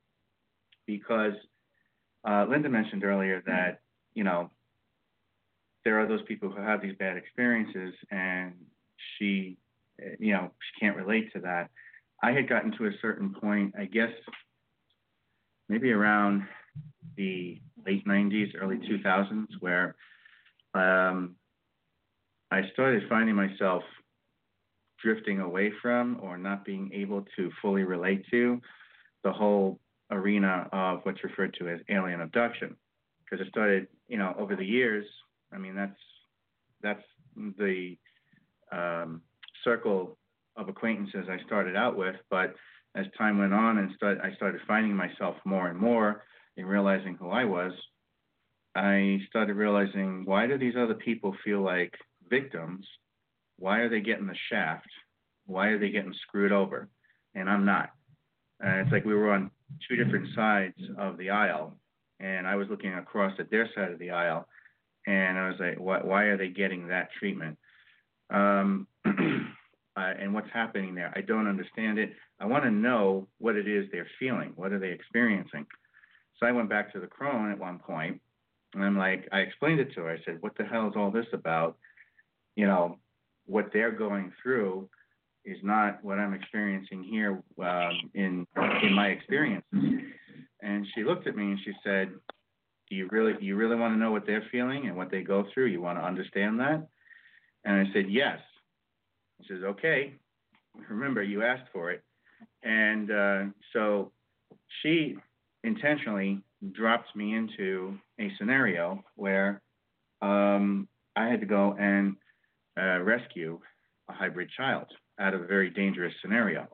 because Linda mentioned earlier that, you know, there are those people who have these bad experiences, and she, you know, she can't relate to that. I had gotten to a certain point, I guess, maybe around the late 90s, early 2000s, where I started finding myself drifting away from or not being able to fully relate to the whole arena of what's referred to as alien abduction. Because it started, you know, over the years, I mean, that's the circle of acquaintances I started out with, but as time went on and I started finding myself more and more and realizing who I was, I started realizing, why do these other people feel like victims? Why are they getting the shaft? Why are they getting screwed over? And I'm not. It's like we were on two different sides of the aisle, and I was looking across at their side of the aisle, and I was like, why are they getting that treatment? And what's happening there? I don't understand it. I want to know what it is they're feeling. What are they experiencing? So I went back to the Krone at one point, and I'm like, I explained it to her. I said, what the hell is all this about? You know, what they're going through is not what I'm experiencing here in my experiences. And she looked at me and she said, do you really want to know what they're feeling and what they go through? You want to understand that? And I said, yes. She says, okay, remember, you asked for it. And so she intentionally dropped me into a scenario where I had to go and rescue a hybrid child out of a very dangerous scenario,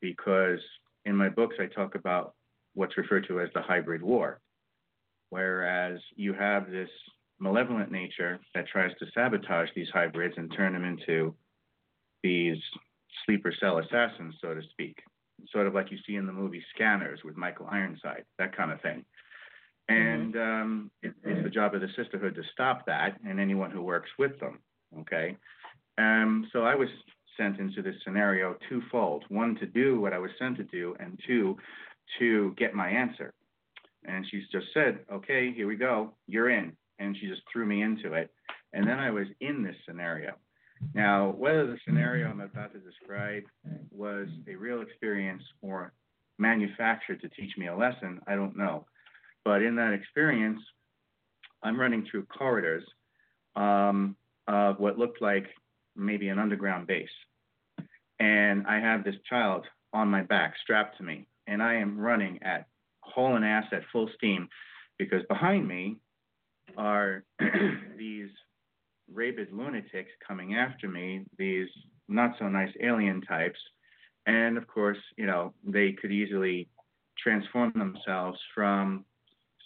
because in my books I talk about what's referred to as the hybrid war, whereas you have this malevolent nature that tries to sabotage these hybrids and turn them into these sleeper cell assassins, so to speak, sort of like you see in the movie Scanners with Michael Ironside, that kind of thing. And it's the job of the sisterhood to stop that and anyone who works with them, okay? So I was sent into this scenario twofold, one, to do what I was sent to do, and two, to get my answer. And she's just said, okay, here we go, you're in. And she just threw me into it. And then I was in this scenario. Now, whether the scenario I'm about to describe was a real experience or manufactured to teach me a lesson, I don't know. But in that experience, I'm running through corridors of what looked like maybe an underground base. And I have this child on my back, strapped to me. And I am running at hole and ass at full steam, because behind me are these rabid lunatics coming after me, these not so nice alien types. And of course, you know, they could easily transform themselves from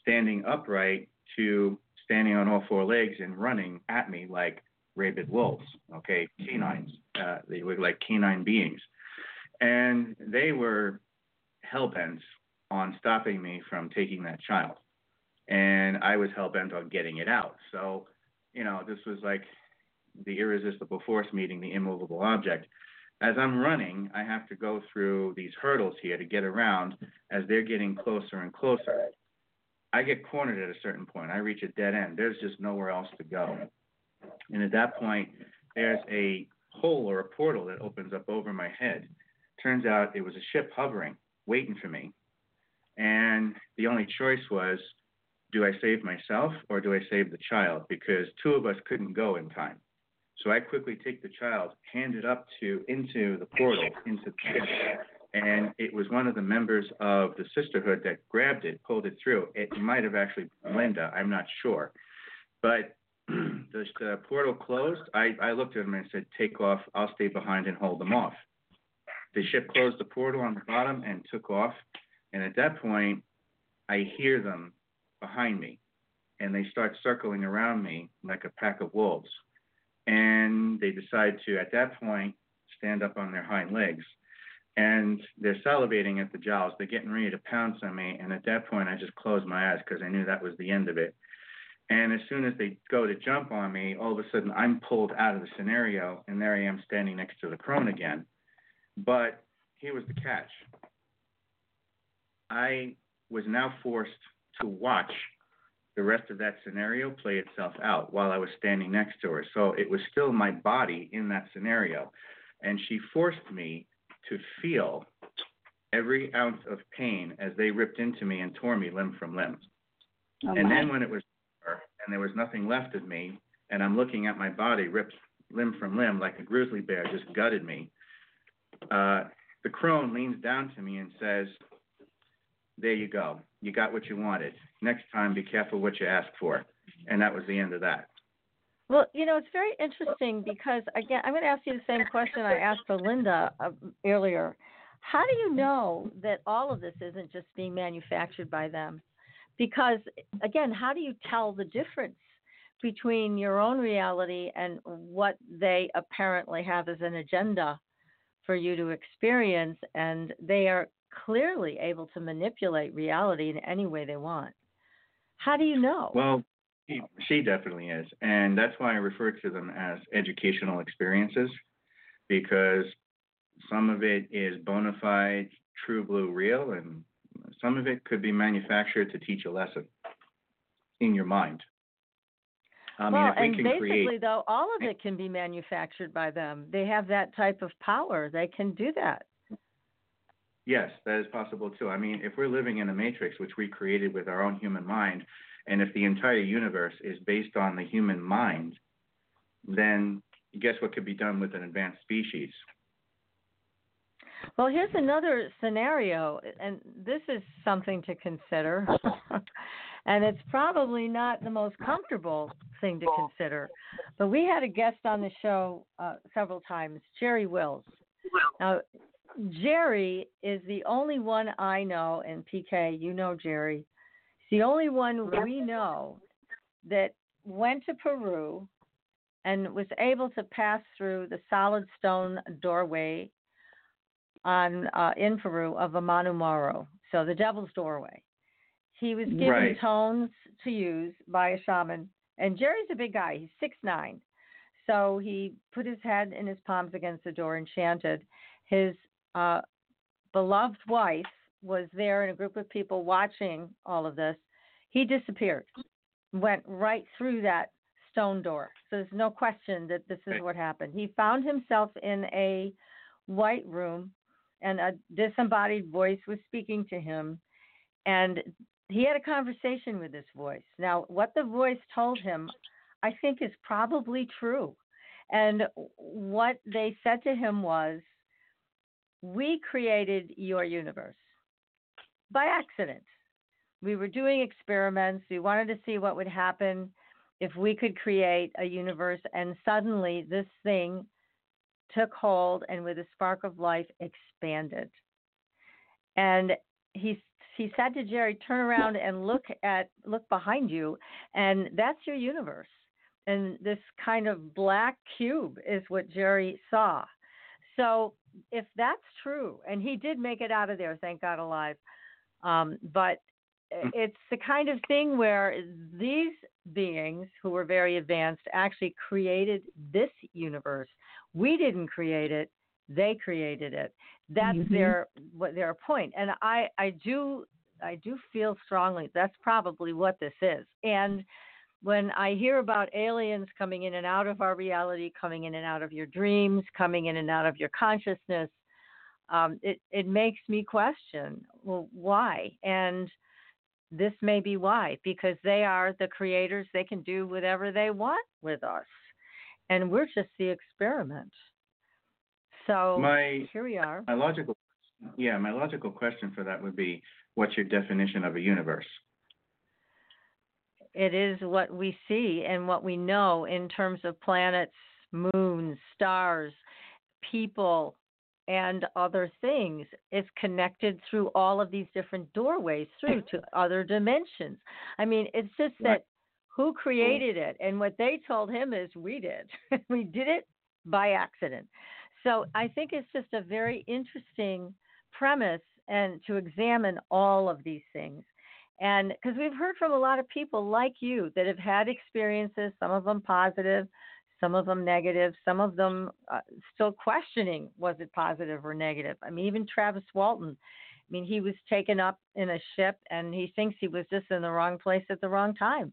standing upright to standing on all four legs and running at me like rabid wolves, okay, canines. They look like canine beings. And they were hellbent on stopping me from taking that child. And I was hellbent on getting it out. So, you know, this was like the irresistible force meeting the immovable object. As I'm running, I have to go through these hurdles here to get around as they're getting closer and closer. I get cornered at a certain point. I reach a dead end. There's just nowhere else to go. And at that point, there's a hole or a portal that opens up over my head. Turns out it was a ship hovering, waiting for me. And the only choice was, do I save myself or do I save the child? Because two of us couldn't go in time. So I quickly take the child, hand it up into the portal, into the ship. And it was one of the members of the sisterhood that grabbed it, pulled it through. It might have actually been Linda, I'm not sure. But the portal closed. I looked at him and said, take off. I'll stay behind and hold them off. The ship closed the portal on the bottom and took off. And at that point, I hear them behind me. And they start circling around me like a pack of wolves. And they decide to, at that point, stand up on their hind legs. And they're salivating at the jowls. They're getting ready to pounce on me. And at that point, I just closed my eyes because I knew that was the end of it. And as soon as they go to jump on me, all of a sudden, I'm pulled out of the scenario. And there I am standing next to the crone again. But here was the catch. I was now forced to watch the rest of that scenario play itself out while I was standing next to her. So it was still my body in that scenario. And she forced me to feel every ounce of pain as they ripped into me and tore me limb from limb. Oh, and then when it was over and there was nothing left of me, and I'm looking at my body ripped limb from limb like a grizzly bear just gutted me, the crone leans down to me and says, there you go. You got what you wanted. Next time, be careful what you ask for. And that was the end of that. Well, you know, it's very interesting because, again, I'm going to ask you the same question I asked for Linda earlier. How do you know that all of this isn't just being manufactured by them? Because, again, how do you tell the difference between your own reality and what they apparently have as an agenda for you to experience? And they are clearly able to manipulate reality in any way they want. How do you know? Well, she definitely is. And that's why I refer to them as educational experiences, because some of it is bona fide, true blue, real, and some of it could be manufactured to teach a lesson in your mind. I mean, well, and basically, though, all of it can be manufactured by them. They have that type of power. They can do that. Yes, that is possible too. I mean, if we're living in a matrix, which we created with our own human mind, and if the entire universe is based on the human mind, then guess what could be done with an advanced species? Well, here's another scenario, and this is something to consider, and it's probably not the most comfortable thing to consider, but we had a guest on the show several times, Jerry Wills. Now, Jerry is the only one I know, and PK, you know Jerry. He's the only one we know that went to Peru and was able to pass through the solid stone doorway in Peru of Amanu Moro, so the Devil's Doorway. He was given tones to use by a shaman, and Jerry's a big guy. He's 6'9", so he put his head and his palms against the door and chanted. His beloved wife was there in a group of people watching all of this. He disappeared, went right through that stone door. So there's no question that this is what happened. He found himself in a white room, and a disembodied voice was speaking to him, and he had a conversation with this voice. Now, what the voice told him, I think, is probably true. And what they said to him was, we created your universe by accident. We were doing experiments. We wanted to see what would happen if we could create a universe. And suddenly this thing took hold and with a spark of life expanded. And he he said to Jerry, turn around and look behind you, and that's your universe. And this kind of black cube is what Jerry saw. So if that's true, and he did make it out of there, thank God alive, but it's the kind of thing where these beings who were very advanced actually created this universe. We didn't create it. They created it. That's their point. And I do feel strongly that's probably what this is. And when I hear about aliens coming in and out of our reality, coming in and out of your dreams, coming in and out of your consciousness, it makes me question, well, why? And this may be why, because they are the creators. They can do whatever they want with us. And we're just the experiment. So here we are. My logical question for that would be, what's your definition of a universe? It is what we see and what we know in terms of planets, moons, stars, people, and other things. It's connected through all of these different doorways through to other dimensions. I mean, it's just that who created it? And what they told him is we did. We did it by accident. So I think it's just a very interesting premise and to examine all of these things. And because we've heard from a lot of people like you that have had experiences, some of them positive, some of them negative, some of them still questioning, was it positive or negative? I mean, even Travis Walton, I mean, he was taken up in a ship and he thinks he was just in the wrong place at the wrong time.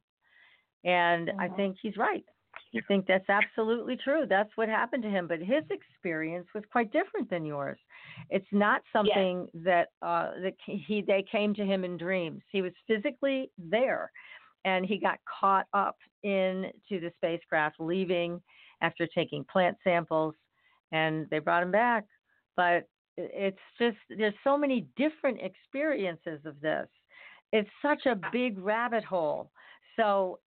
And I think he's right. I think that's absolutely true. That's what happened to him. But his experience was quite different than yours. It's not something that they came to him in dreams. He was physically there, and he got caught up into the spacecraft leaving after taking plant samples, and they brought him back. But it's just there's so many different experiences of this. It's such a big rabbit hole. So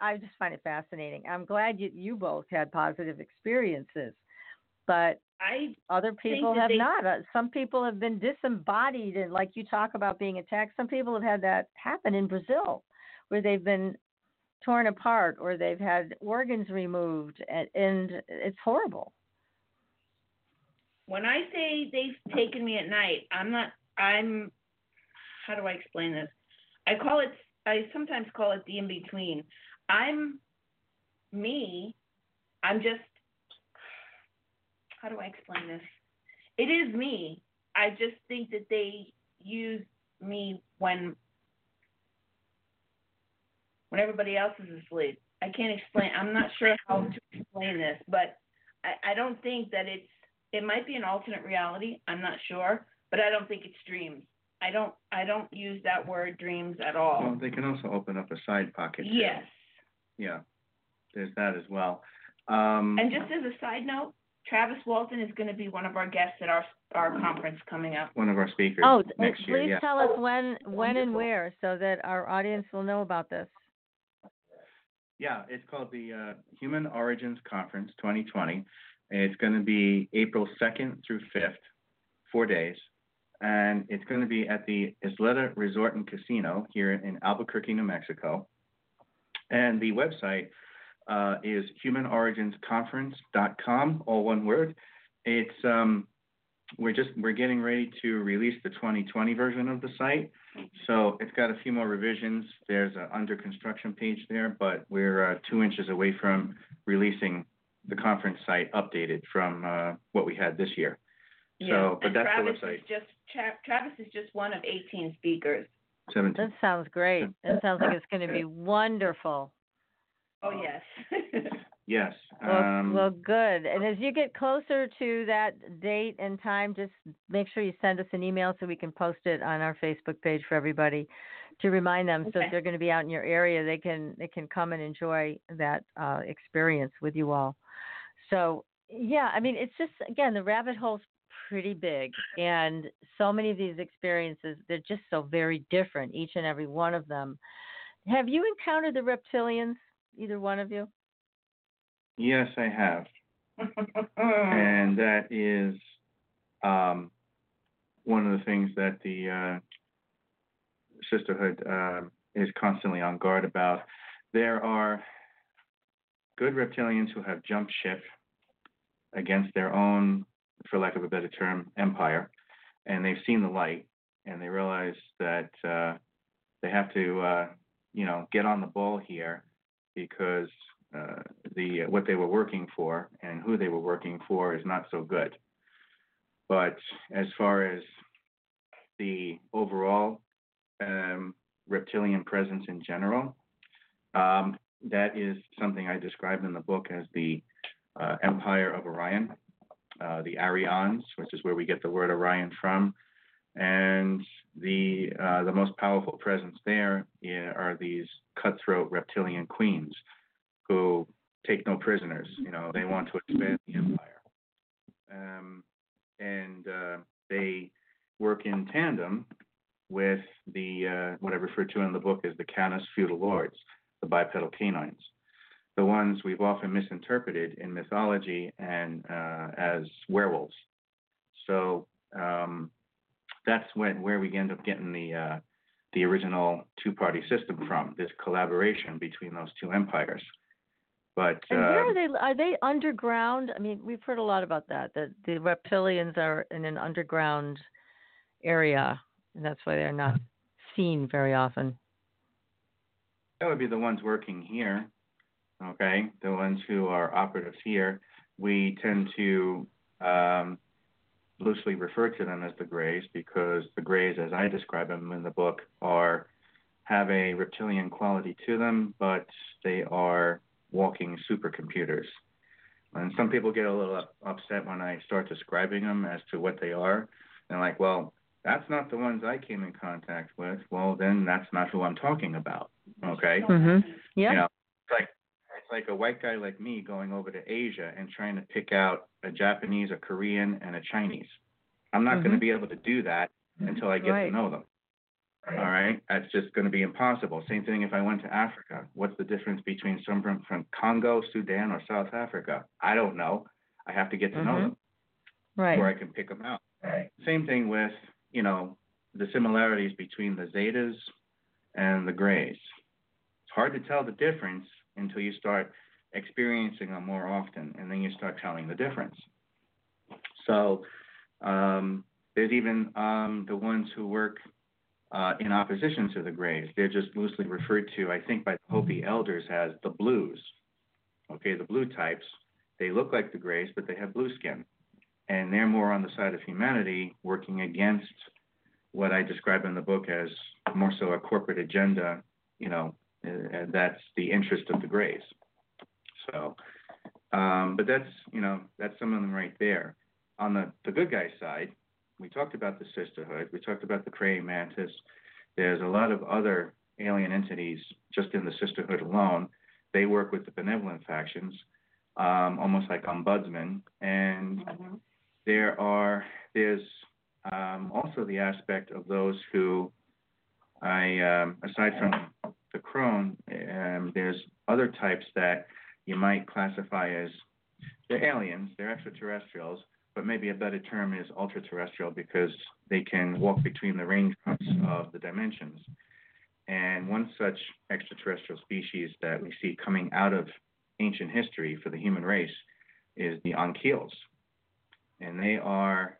I just find it fascinating. I'm glad you both had positive experiences, but other people have not. Some people have been disembodied, and like you talk about being attacked, some people have had that happen in Brazil, where they've been torn apart or they've had organs removed, and it's horrible. When I say they've taken me at night, I'm how do I explain this? I sometimes call it the in-between. I'm me. I'm just, how do I explain this? It is me. I just think that they use me when everybody else is asleep. I can't explain. I'm not sure how to explain this, but I don't think that it might be an alternate reality. I'm not sure, but I don't think it's dreams. I don't use that word dreams at all. Well, they can also open up a side pocket. Yes. Too. Yeah. There's that as well. And just as a side note, Travis Walton is going to be one of our guests at our conference coming up. One of our speakers next year. Please tell us when and where so that our audience will know about this. Yeah, it's called the Human Origins Conference 2020. It's going to be April 2nd through 5th, 4 days. And it's going to be at the Isleta Resort and Casino here in Albuquerque, New Mexico. And the website is humanoriginsconference.com, all one word. It's we're getting ready to release the 2020 version of the site, so it's got a few more revisions. There's an under construction page there, but we're 2 inches away from releasing the conference site updated from what we had this year. Yeah. So, but that's Travis the website. Travis is just one of 18 speakers. 17. That sounds great. That sounds like it's going to be wonderful. Oh, yes. Yes. Well, good. And as you get closer to that date and time, just make sure you send us an email so we can post it on our Facebook page for everybody to remind them. Okay. So if they're going to be out in your area, they can come and enjoy that experience with you all. So, yeah, I mean, it's just, again, the rabbit hole's pretty big, and so many of these experiences, they're just so very different, each and every one of them. Have you encountered the reptilians, either one of you? Yes, I have. And that is one of the things that the sisterhood is constantly on guard about. There are good reptilians who have jumped ship against their own, for lack of a better term, empire, and they've seen the light, and they realize that they have to, get on the ball here, because what they were working for and who they were working for is not so good. But as far as the overall reptilian presence in general, that is something I described in the book as the Empire of Orion, the Arians, which is where we get the word Orion from. And the most powerful presence there are these cutthroat reptilian queens who take no prisoners. They want to expand the empire. And they work in tandem with the what I refer to in the book as the Canis feudal lords, the bipedal canines, the ones we've often misinterpreted in mythology and as werewolves. So that's where we end up getting the original two-party system from, this collaboration between those two empires. But and where are they? Are they underground? I mean, we've heard a lot about that the reptilians are in an underground area, and that's why they're not seen very often. That would be the ones working here, okay? The ones who are operatives here. We tend to loosely refer to them as the Greys, because the Greys, as I describe them in the book, have a reptilian quality to them, but they are walking supercomputers. And some people get a little upset when I start describing them as to what they are. They're like, well, that's not the ones I came in contact with. Well, then that's not who I'm talking about, okay? Mm-hmm. Yeah. It's like a white guy like me going over to Asia and trying to pick out a Japanese, a Korean, and a Chinese. I'm not going to be able to do that until I get to know them. All right? That's just going to be impossible. Same thing if I went to Africa. What's the difference between someone from Congo, Sudan, or South Africa? I don't know. I have to get to know them before I can pick them out. Right. Same thing with, the similarities between the Zetas and the Greys. It's hard to tell the difference until you start experiencing them more often, and then you start telling the difference. So there's even the ones who work in opposition to the Greys. They're just loosely referred to, I think, by the Hopi elders as the Blues. Okay, the blue types, they look like the Greys, but they have blue skin. And they're more on the side of humanity, working against what I describe in the book as more so a corporate agenda, and that's the interest of the Greys. So, but that's some of them right there. On the good guy side, we talked about the sisterhood. We talked about the praying mantis. There's a lot of other alien entities just in the sisterhood alone. They work with the benevolent factions, almost like ombudsmen. And there's also the aspect of those who aside from the crone, there's other types that you might classify as they're aliens, they're extraterrestrials, but maybe a better term is ultra-terrestrial, because they can walk between the raindrops of the dimensions. And one such extraterrestrial species that we see coming out of ancient history for the human race is the Ankylos. And they are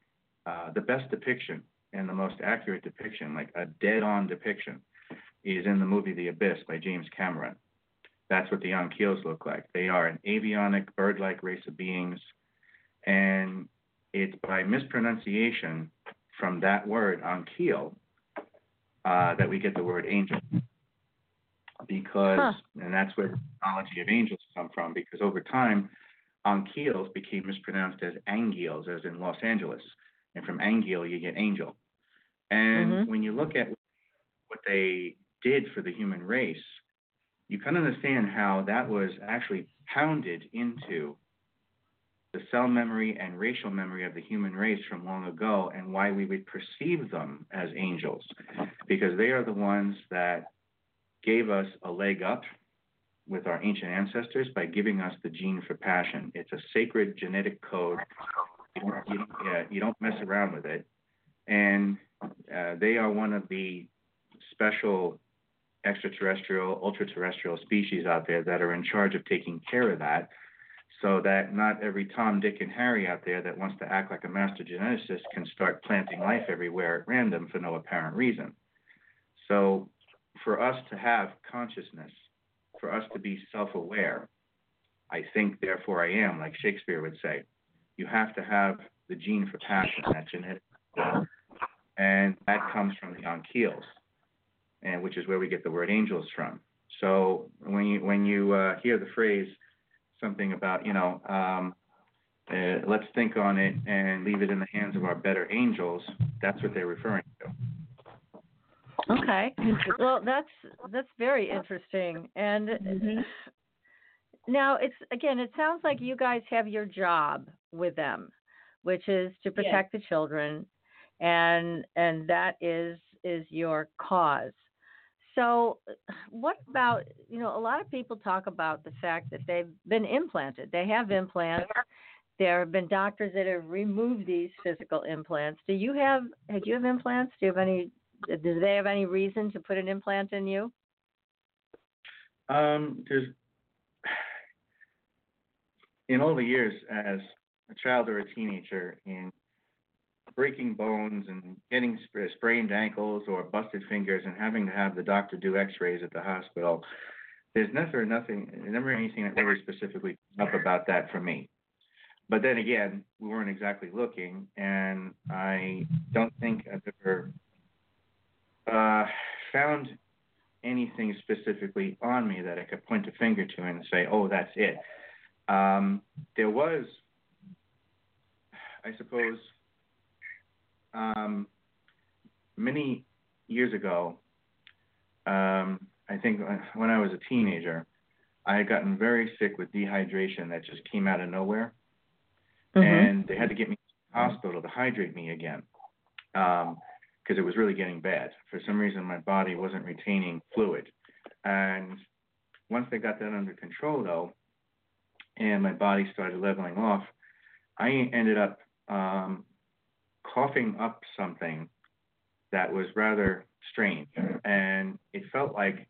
the best depiction and the most accurate depiction, like a dead-on depiction, is in the movie The Abyss by James Cameron. That's what the Ankylos look like. They are an avionic, bird-like race of beings, and it's by mispronunciation from that word, Ankyl, that we get the word angel. Because, and that's where the mythology of angels come from, because over time, Ankyls became mispronounced as Angeals, as in Los Angeles. And from Angeal, you get angel. And when you look at what they did for the human race, you can understand how that was actually pounded into the cell memory and racial memory of the human race from long ago, and why we would perceive them as angels, because they are the ones that gave us a leg up with our ancient ancestors by giving us the gene for passion. It's a sacred genetic code. You don't mess around with it. And they are one of the special extraterrestrial, ultra-terrestrial species out there that are in charge of taking care of that, so that not every Tom, Dick, and Harry out there that wants to act like a master geneticist can start planting life everywhere at random for no apparent reason. So for us to have consciousness, for us to be self-aware, I think, therefore I am, like Shakespeare would say, you have to have the gene for passion, that genetic. And that comes from the Ankylos, and which is where we get the word angels from. So when you hear the phrase something about, let's think on it and leave it in the hands of our better angels, that's what they're referring to. Okay. Well, that's very interesting. And now it sounds like you guys have your job with them, which is to protect the children, and that is your cause. So what about, a lot of people talk about the fact that they've been implanted. They have implants. There have been doctors that have removed these physical implants. Do you have implants? Do they have any reason to put an implant in you? In all the years as a child or a teenager, in breaking bones and getting sprained ankles or busted fingers and having to have the doctor do x-rays at the hospital, there's never anything that really specifically came up about that for me. But then again, we weren't exactly looking, and I don't think I've ever found anything specifically on me that I could point a finger to and say, oh, that's it. There was, I suppose, many years ago, I think when I was a teenager, I had gotten very sick with dehydration that just came out of nowhere. And they had to get me to the hospital to hydrate me again, because it was really getting bad. For some reason, my body wasn't retaining fluid. And once they got that under control, though, and my body started leveling off, I ended up coughing up something that was rather strange. And it felt like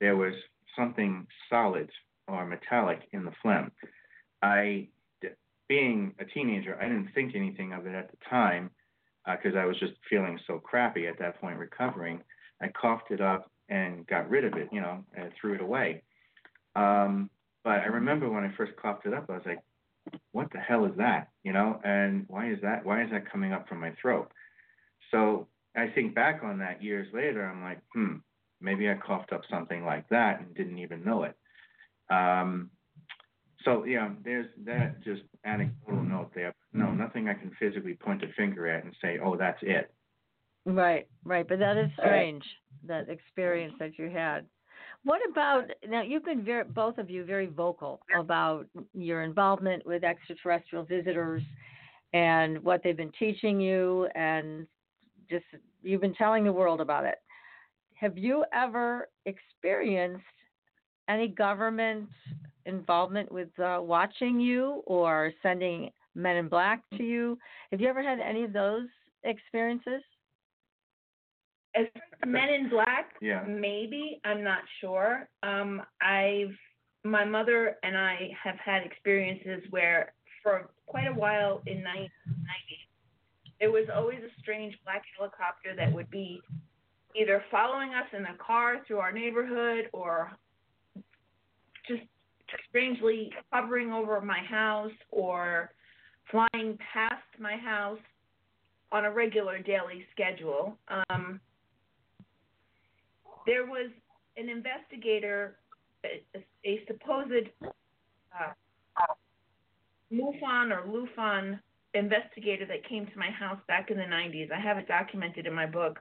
there was something solid or metallic in the phlegm. Being a teenager, I didn't think anything of it at the time, because I was just feeling so crappy at that point, recovering. I coughed it up and got rid of it, and threw it away. But I remember when I first coughed it up, I was like, what the hell is that? And why is that coming up from my throat? So I think back on that years later, I'm like, maybe I coughed up something like that and didn't even know it. So, there's that just anecdotal note there. No, nothing I can physically point a finger at and say, oh, that's it. Right. But that is strange, that experience that you had. What about, now you've been both of you very vocal about your involvement with extraterrestrial visitors and what they've been teaching you, and just you've been telling the world about it. Have you ever experienced any government involvement with watching you or sending men in black to you? Have you ever had any of those experiences? As men in black, maybe, I'm not sure. My mother and I have had experiences where for quite a while in the 1990s, there was always a strange black helicopter that would be either following us in a car through our neighborhood or just strangely hovering over my house or flying past my house on a regular daily schedule. There was an investigator, a supposed MUFON or LUFON investigator that came to my house back in the 90s. I have it documented in my book.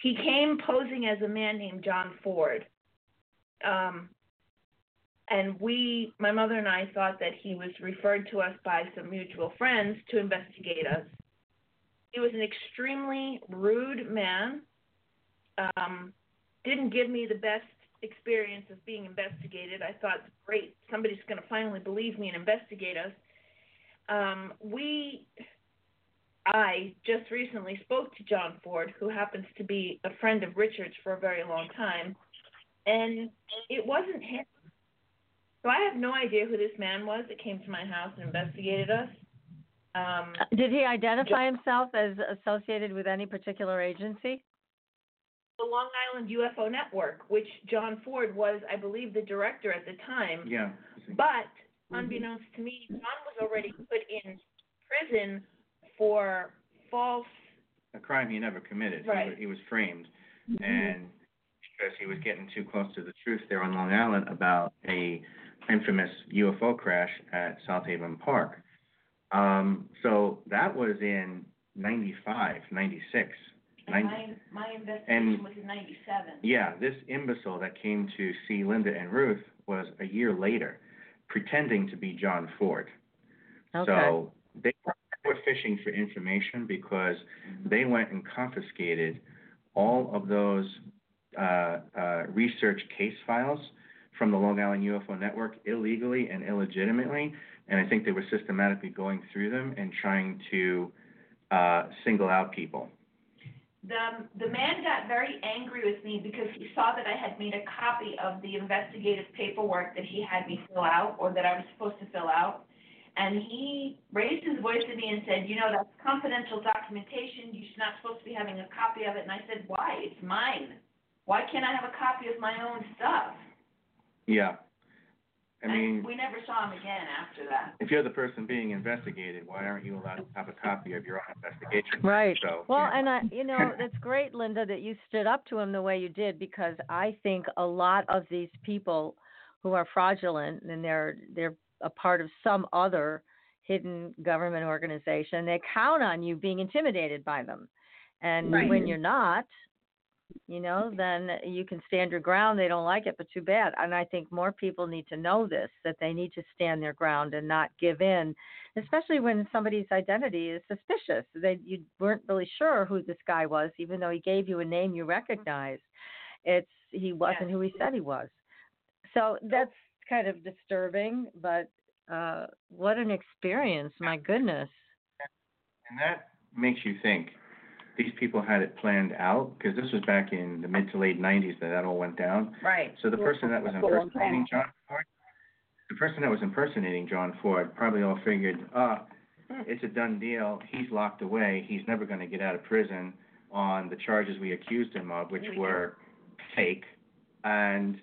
He came posing as a man named John Ford. And my mother and I thought that he was referred to us by some mutual friends to investigate us. He was an extremely rude man. Didn't give me the best experience of being investigated. I thought, great, somebody's going to finally believe me and investigate us. I just recently spoke to John Ford, who happens to be a friend of Richard's for a very long time, and it wasn't him. So I have no idea who this man was that came to my house and investigated us. Did he identify himself as associated with any particular agency? The Long Island UFO Network, which John Ford was, I believe, the director at the time. Yeah. But unbeknownst to me, John was already put in prison for a crime he never committed. Right. He was framed, and because he was getting too close to the truth there on Long Island about a infamous UFO crash at South Haven Park. So that was in 95, 96. And my investigation was in 97. Yeah, this imbecile that came to see Linda and Ruth was a year later, pretending to be John Ford. Okay. So they were fishing for information because they went and confiscated all of those research case files from the Long Island UFO Network illegally and illegitimately, and I think they were systematically going through them and trying to single out people. The man got very angry with me because he saw that I had made a copy of the investigative paperwork that he had me fill out, or that I was supposed to fill out, and he raised his voice to me and said, you know, that's confidential documentation. You're not supposed to be having a copy of it. And I said, why? It's mine. Why can't I have a copy of my own stuff? Yeah. I mean, and we never saw him again after that. If you're the person being investigated, why aren't you allowed to have a copy of your own investigation? Right. So, well, you know. And it's great, Linda, that you stood up to him the way you did, because I think a lot of these people who are fraudulent and they're a part of some other hidden government organization, they count on you being intimidated by them. And when you're not, then you can stand your ground. They don't like it, but too bad. And I think more people need to know this, that they need to stand their ground and not give in, especially when somebody's identity is suspicious. You weren't really sure who this guy was, even though he gave you a name you recognized. He wasn't who he said he was. So that's kind of disturbing, but what an experience, my goodness. And that makes you think. These people had it planned out, because this was back in the mid to late 90s that all went down. Right. So the person that was impersonating John Ford probably all figured, it's a done deal. He's locked away. He's never going to get out of prison on the charges we accused him of, which were fake. And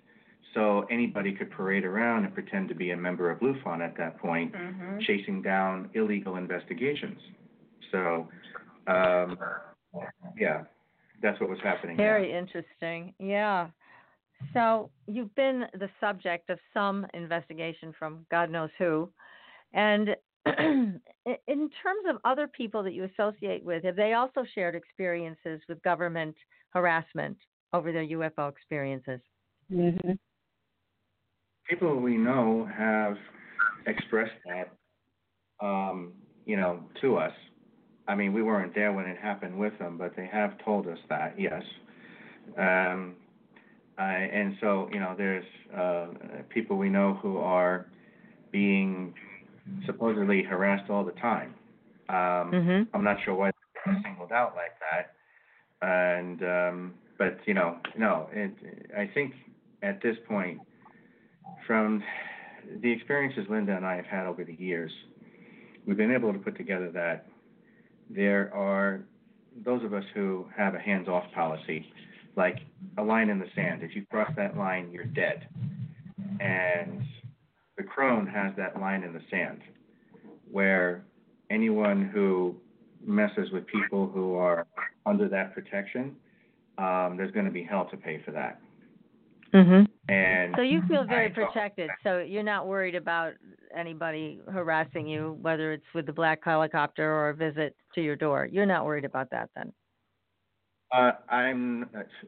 so anybody could parade around and pretend to be a member of LIUFON at that point, chasing down illegal investigations. So, yeah, that's what was happening. Very interesting. Yeah. So you've been the subject of some investigation from God knows who. And in terms of other people that you associate with, have they also shared experiences with government harassment over their UFO experiences? Mm-hmm. People we know have expressed that, to us. I mean, we weren't there when it happened with them, but they have told us that, yes. And so, there's people we know who are being supposedly harassed all the time. I'm not sure why they're singled out like that. And I think at this point, from the experiences Linda and I have had over the years, we've been able to put together that there are those of us who have a hands-off policy, like a line in the sand. If you cross that line, you're dead. And the crone has that line in the sand, where anyone who messes with people who are under that protection, there's going to be hell to pay for that. Mm-hmm. And so you feel very protected. So you're not worried about anybody harassing you, whether it's with the black helicopter or a visit to your door. You're not worried about that, then.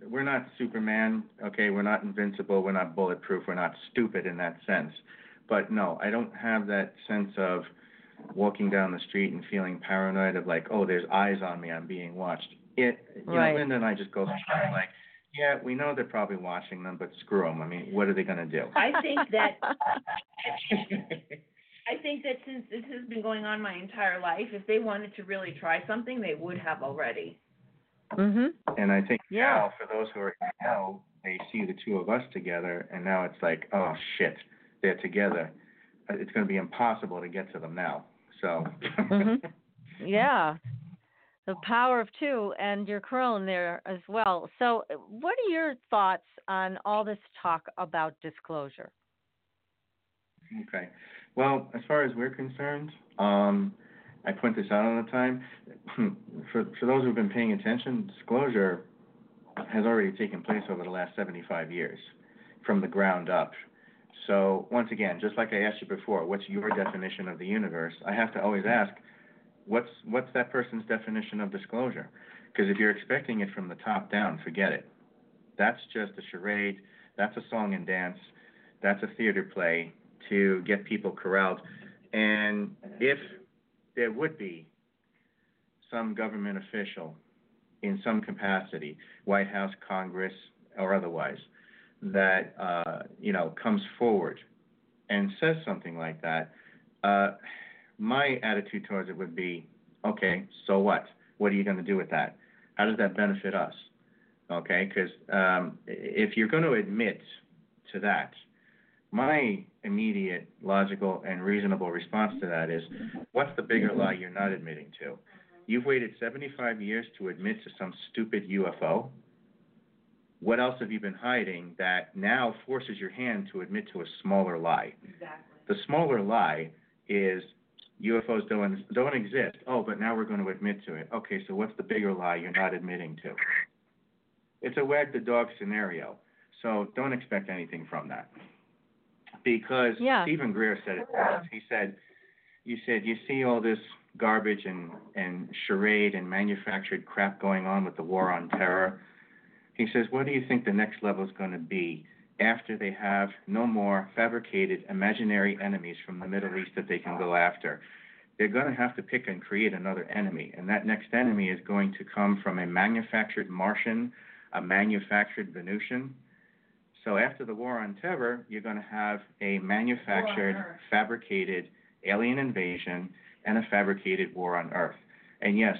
We're not Superman. Okay, we're not invincible. We're not bulletproof. We're not stupid in that sense. But no, I don't have that sense of walking down the street and feeling paranoid of like, oh, there's eyes on me. I'm being watched. Linda and I just go like. Yeah, we know they're probably watching them, but screw them. I mean, what are they going to do? I think that I think that since this has been going on my entire life, if they wanted to really try something, they would have already. Mm-hmm. And I think now, for those who are now, they see the two of us together, and now it's like, oh, shit, they're together. It's going to be impossible to get to them now. So, mm-hmm. Yeah. The power of two, and your crone there as well. So what are your thoughts on all this talk about disclosure? Okay. Well, as far as we're concerned, I point this out all the time. For those who've been paying attention, disclosure has already taken place over the last 75 years from the ground up. So once again, just like I asked you before, what's your definition of the universe? I have to always ask, what's that person's definition of disclosure? Because if you're expecting it from the top down, forget it. That's just a charade. That's a song and dance. That's a theater play to get people corralled. And if there would be some government official in some capacity, White House, Congress, or otherwise, that comes forward and says something like that, my attitude towards it would be, okay, so what? What are you going to do with that? How does that benefit us? Okay, because if you're going to admit to that, my immediate, logical, and reasonable response to that is, what's the bigger lie you're not admitting to? You've waited 75 years to admit to some stupid UFO. What else have you been hiding that now forces your hand to admit to a smaller lie? Exactly. The smaller lie is UFOs don't exist. Oh, but now we're going to admit to it. Okay, so what's the bigger lie you're not admitting to? It's a wag-the-dog scenario, so don't expect anything from that. Because Stephen Greer said it best. He said, you see all this garbage and charade and manufactured crap going on with the war on terror. He says, what do you think the next level is going to be after they have no more fabricated imaginary enemies from the Middle East that they can go after? They're going to have to pick and create another enemy, and that next enemy is going to come from a manufactured Martian, a manufactured Venusian. So after the war on terror, you're going to have a manufactured, fabricated alien invasion and a fabricated war on Earth. And yes,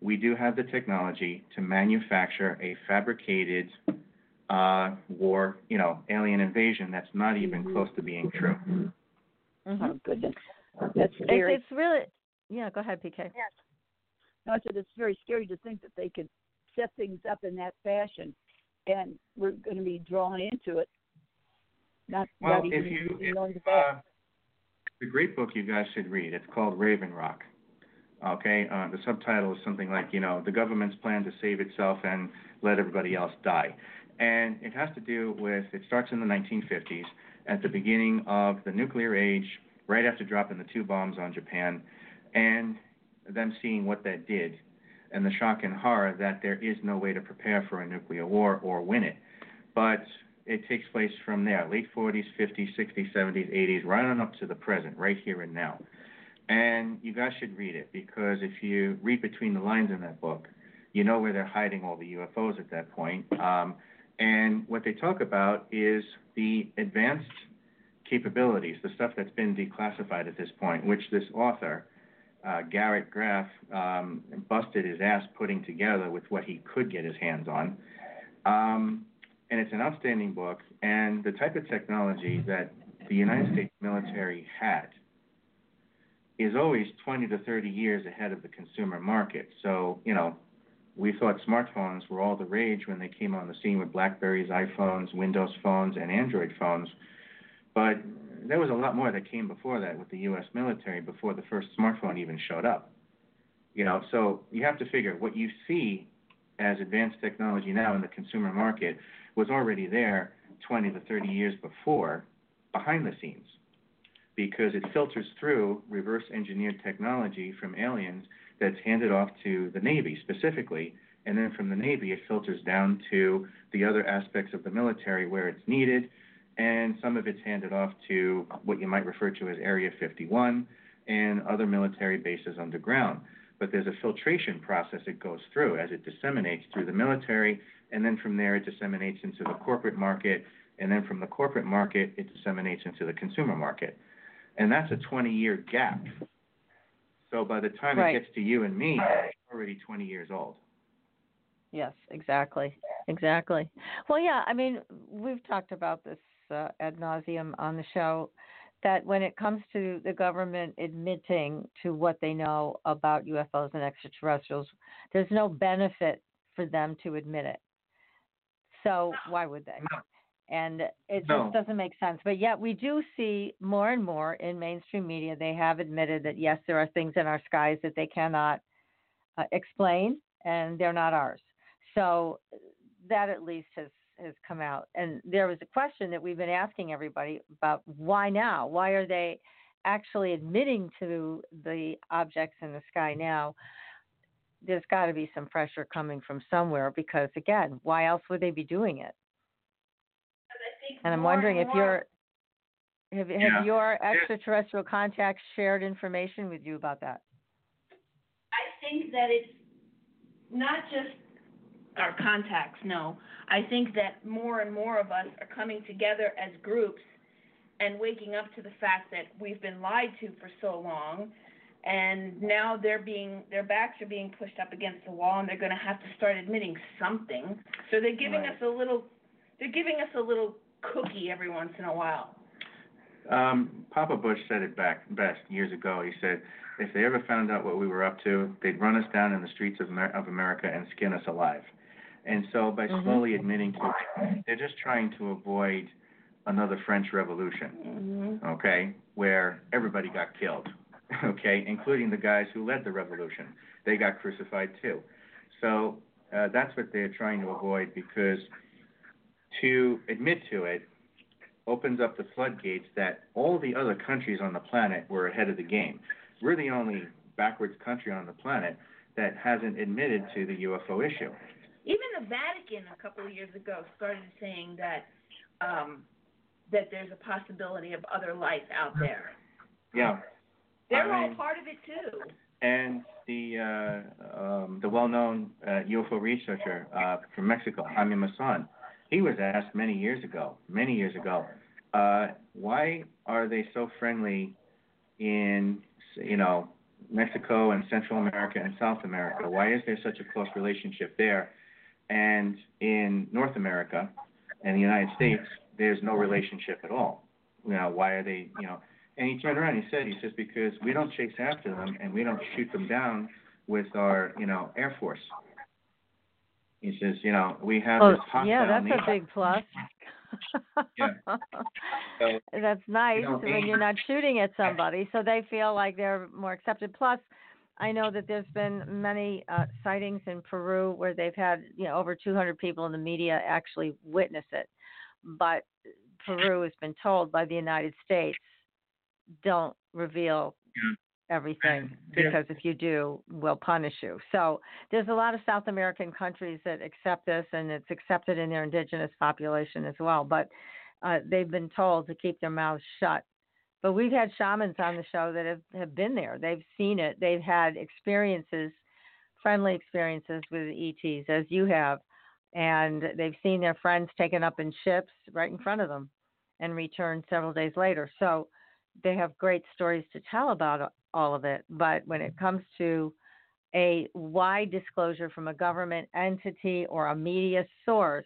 we do have the technology to manufacture a fabricated war, alien invasion that's not even close to being true. Mm-hmm. Oh, goodness. That's scary. It's really, go ahead, PK. Yes. No, I said it's very scary to think that they could set things up in that fashion. And we're going to be drawn into it. The great book you guys should read, it's called Raven Rock. Okay, the subtitle is something like, the government's plan to save itself and let everybody else die. And it has to do with, it starts in the 1950s, at the beginning of the nuclear age, right after dropping the two bombs on Japan, and them seeing what that did, and the shock and horror that there is no way to prepare for a nuclear war or win it. But it takes place from there, late 40s, 50s, 60s, 70s, 80s, right on up to the present, right here and now. And you guys should read it, because if you read between the lines in that book, you know where they're hiding all the UFOs at that point. And what they talk about is the advanced capabilities, the stuff that's been declassified at this point, which this author, Garrett Graff, busted his ass putting together with what he could get his hands on. And it's an outstanding book. And the type of technology that the United States military had is always 20 to 30 years ahead of the consumer market. So, we thought smartphones were all the rage when they came on the scene with BlackBerries, iPhones, Windows phones, and Android phones. But there was a lot more that came before that with the U.S. military before the first smartphone even showed up. So you have to figure what you see as advanced technology now in the consumer market was already there 20 to 30 years before, behind the scenes, because it filters through reverse-engineered technology from aliens that's handed off to the Navy specifically, and then from the Navy it filters down to the other aspects of the military where it's needed, and some of it's handed off to what you might refer to as Area 51 and other military bases underground. But there's a filtration process it goes through as it disseminates through the military, and then from there it disseminates into the corporate market, and then from the corporate market it disseminates into the consumer market. and that's a 20-year gap. So by the time it gets to you and me, it's already 20 years old. Yes, exactly. Exactly. Well, yeah, I mean, we've talked about this ad nauseum on the show, that when it comes to the government admitting to what they know about UFOs and extraterrestrials, there's no benefit for them to admit it. So why would they? And it just doesn't make sense. But yet we do see more and more in mainstream media, they have admitted that, yes, there are things in our skies that they cannot explain, and they're not ours. So that at least has come out. And there was a question that we've been asking everybody about, why now? Why are they actually admitting to the objects in the sky now? There's got to be some pressure coming from somewhere, because, again, why else would they be doing it? And I'm wondering if your extraterrestrial contacts shared information with you about that? I think that it's not just our contacts, no. I think that more and more of us are coming together as groups and waking up to the fact that we've been lied to for so long, and now their backs are being pushed up against the wall, and they're going to have to start admitting something. So they're giving us a little cookie every once in a while. Papa Bush said it back best years ago. He said, if they ever found out what we were up to, they'd run us down in the streets of America and skin us alive. And so by slowly admitting to it, they're just trying to avoid another French Revolution, okay, where everybody got killed, okay, including the guys who led the revolution. They got crucified too. So that's what they're trying to avoid, because to admit to it opens up the floodgates that all the other countries on the planet were ahead of the game. We're the only backwards country on the planet that hasn't admitted to the UFO issue. Even the Vatican a couple of years ago started saying that that there's a possibility of other life out there. Yeah. They're all part of it too. And the well-known UFO researcher from Mexico, Jaime Maussan, he was asked many years ago, why are they so friendly in, Mexico and Central America and South America? Why is there such a close relationship there? And in North America and the United States, there's no relationship at all. Why are they, And he turned around and he says, because we don't chase after them and we don't shoot them down with our, Air Force. He says, we have this hostile nation. Yeah, that's a big plus. So, that's nice when you're not shooting at somebody. So they feel like they're more accepted. Plus, I know that there's been many sightings in Peru where they've had, over 200 people in the media actually witness it. But Peru has been told by the United States, don't reveal everything, because if you do, we'll punish you. So there's a lot of South American countries that accept this, and it's accepted in their indigenous population as well. But they've been told to keep their mouths shut. But we've had shamans on the show that have been there. They've seen it. They've had experiences, friendly experiences with ETs, as you have. And they've seen their friends taken up in ships right in front of them and returned several days later. So they have great stories to tell about all of it. But when it comes to a wide disclosure from a government entity or a media source,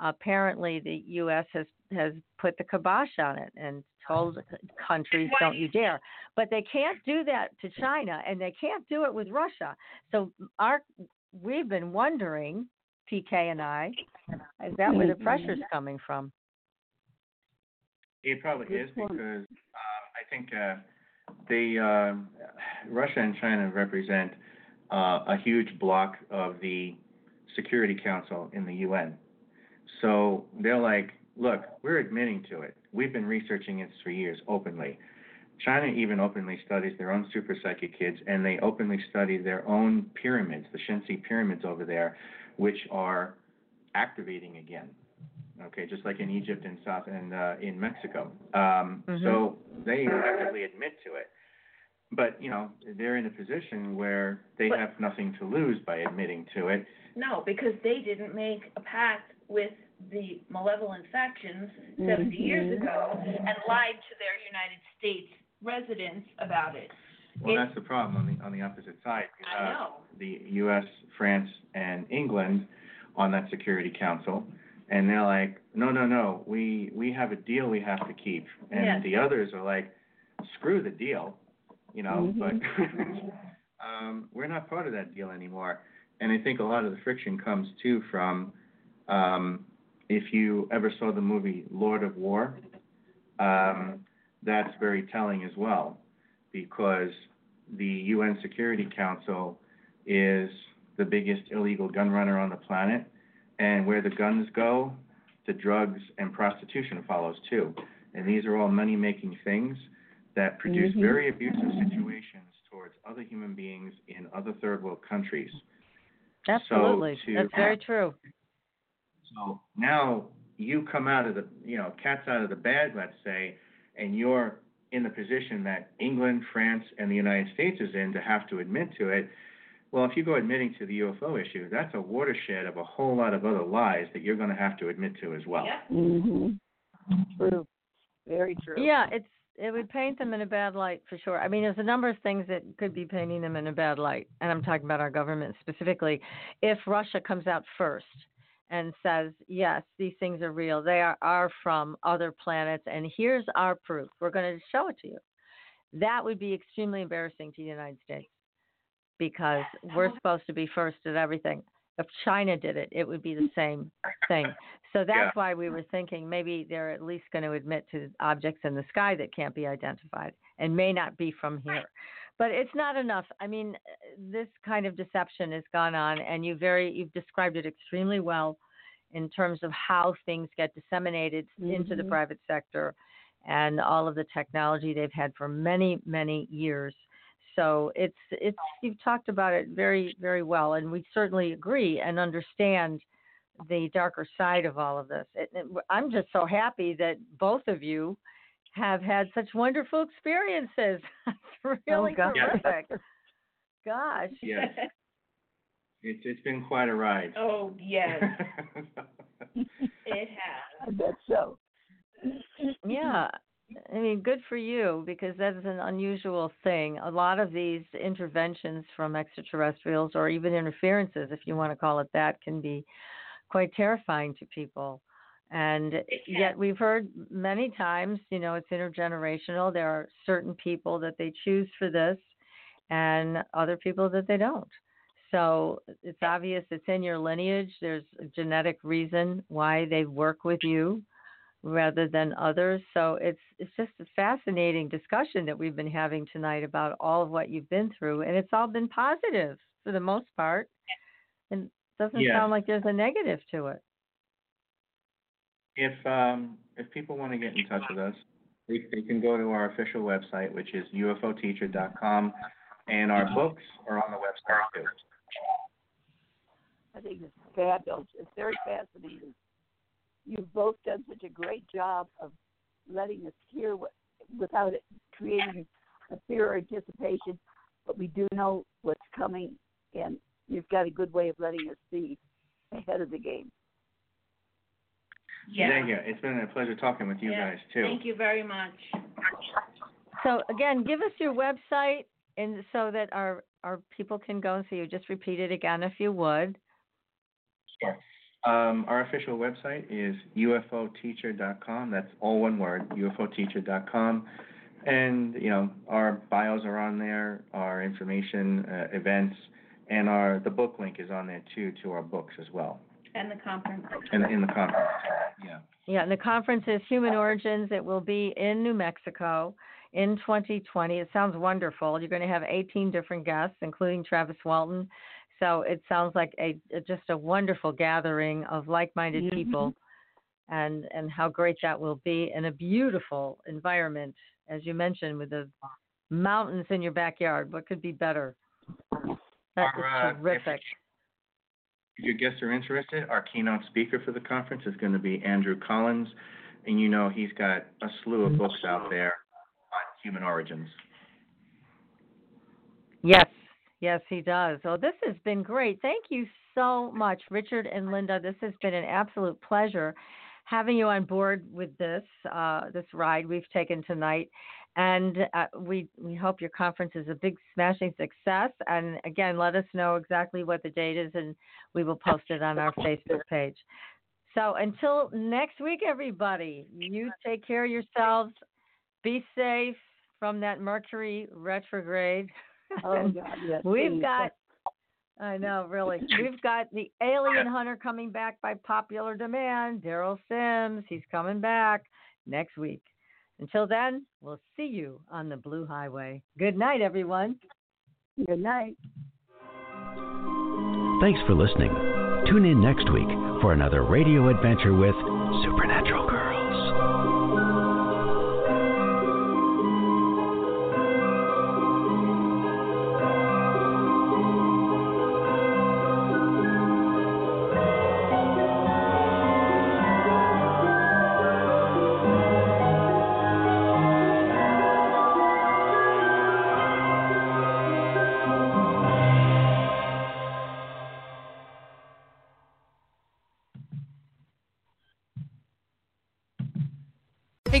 apparently the U.S. has put the kibosh on it and told countries, don't you dare. But they can't do that to China, and they can't do it with Russia. So we've been wondering, PK and I, is that where the pressure's coming from? It probably is, because I think Russia and China represent a huge block of the Security Council in the UN. So they're like, look, we're admitting to it. We've been researching it for years openly. China even openly studies their own super psychic kids, and they openly study their own pyramids, the Shensi pyramids over there, which are activating again. Okay, just like in Egypt and South and in Mexico. So they actively admit to it. But, they're in a position where they have nothing to lose by admitting to it. No, because they didn't make a pact with the malevolent factions 70 years ago and lied to their United States residents about it. Well, that's the problem on the opposite side. I know. The U.S., France, and England on that Security Council, and they're like, no, we have a deal we have to keep. And the others are like, screw the deal, but we're not part of that deal anymore. And I think a lot of the friction comes, too, from if you ever saw the movie Lord of War, that's very telling as well, because the UN Security Council is the biggest illegal gun runner on the planet, and where the guns go, the drugs and prostitution follows too. And these are all money-making things that produce very abusive situations towards other human beings in other third world countries. Absolutely. So that's very true. So now you come out of the, cat's out of the bag, let's say, and you're in the position that England, France, and the United States is in to have to admit to it. Well, if you go admitting to the UFO issue, that's a watershed of a whole lot of other lies that you're going to have to admit to as well. Yeah. True. Very true. Yeah, it would paint them in a bad light for sure. I mean, there's a number of things that could be painting them in a bad light, and I'm talking about our government specifically. If Russia comes out first and says, yes, these things are real, they are from other planets, and here's our proof, we're going to show it to you, that would be extremely embarrassing to the United States. Because we're supposed to be first at everything. If China did it, it would be the same thing. So that's why we were thinking maybe they're at least going to admit to objects in the sky that can't be identified and may not be from here. But it's not enough. I mean, this kind of deception has gone on, and you've described it extremely well in terms of how things get disseminated into the private sector and all of the technology they've had for many, many years. So it's you've talked about it very, very well, and we certainly agree and understand the darker side of all of this. I'm just so happy that both of you have had such wonderful experiences. It's really terrific. Yeah. Gosh. Yes. It's been quite a ride. Oh, yes. It has. I bet so. Yeah. I mean, good for you, because that is an unusual thing. A lot of these interventions from extraterrestrials, or even interferences, if you want to call it that, can be quite terrifying to people. And yet we've heard many times, it's intergenerational. There are certain people that they choose for this and other people that they don't. So it's obvious it's in your lineage. There's a genetic reason why they work with you rather than others. So it's just a fascinating discussion that we've been having tonight about all of what you've been through, and it's all been positive for the most part, and it doesn't sound like there's a negative to it. If people want to get in touch with us, they can go to our official website, which is ufoteacher.com, and our books are on the website too. I think it's fabulous. It's very fascinating. You've both done such a great job of letting us hear without it creating a fear or anticipation, but we do know what's coming, and you've got a good way of letting us be ahead of the game. Yeah. Thank you. It's been a pleasure talking with you guys, too. Thank you very much. So, again, give us your website and so that our people can go and see you. Just repeat it again if you would. Sure. Our official website is ufoteacher.com. That's all one word, ufoteacher.com. And, our bios are on there, our information, events, and the book link is on there, too, to our books as well. And the conference. And in the conference, yeah. Yeah, and the conference is Human Origins. It will be in New Mexico in 2020. It sounds wonderful. You're going to have 18 different guests, including Travis Walton. So it sounds like just a wonderful gathering of like-minded people, and how great that will be in a beautiful environment, as you mentioned, with the mountains in your backyard. What could be better? That's terrific. If your guests are interested, our keynote speaker for the conference is going to be Andrew Collins, and he's got a slew of books out there on human origins. Yes. Yes, he does. So this has been great. Thank you so much, Richard and Linda. This has been an absolute pleasure having you on board with this ride we've taken tonight. And we hope your conference is a big, smashing success. And, again, let us know exactly what the date is, and we will post it on our Facebook page. So until next week, everybody, you take care of yourselves. Be safe from that Mercury retrograde. Oh, God, yes. We've got, I know, really, we've got the alien hunter coming back by popular demand, Daryl Sims. He's coming back next week. Until then, we'll see you on the Blue Highway. Good night, everyone. Good night. Thanks for listening. Tune in next week for another radio adventure with Supernatural Girls. Hey,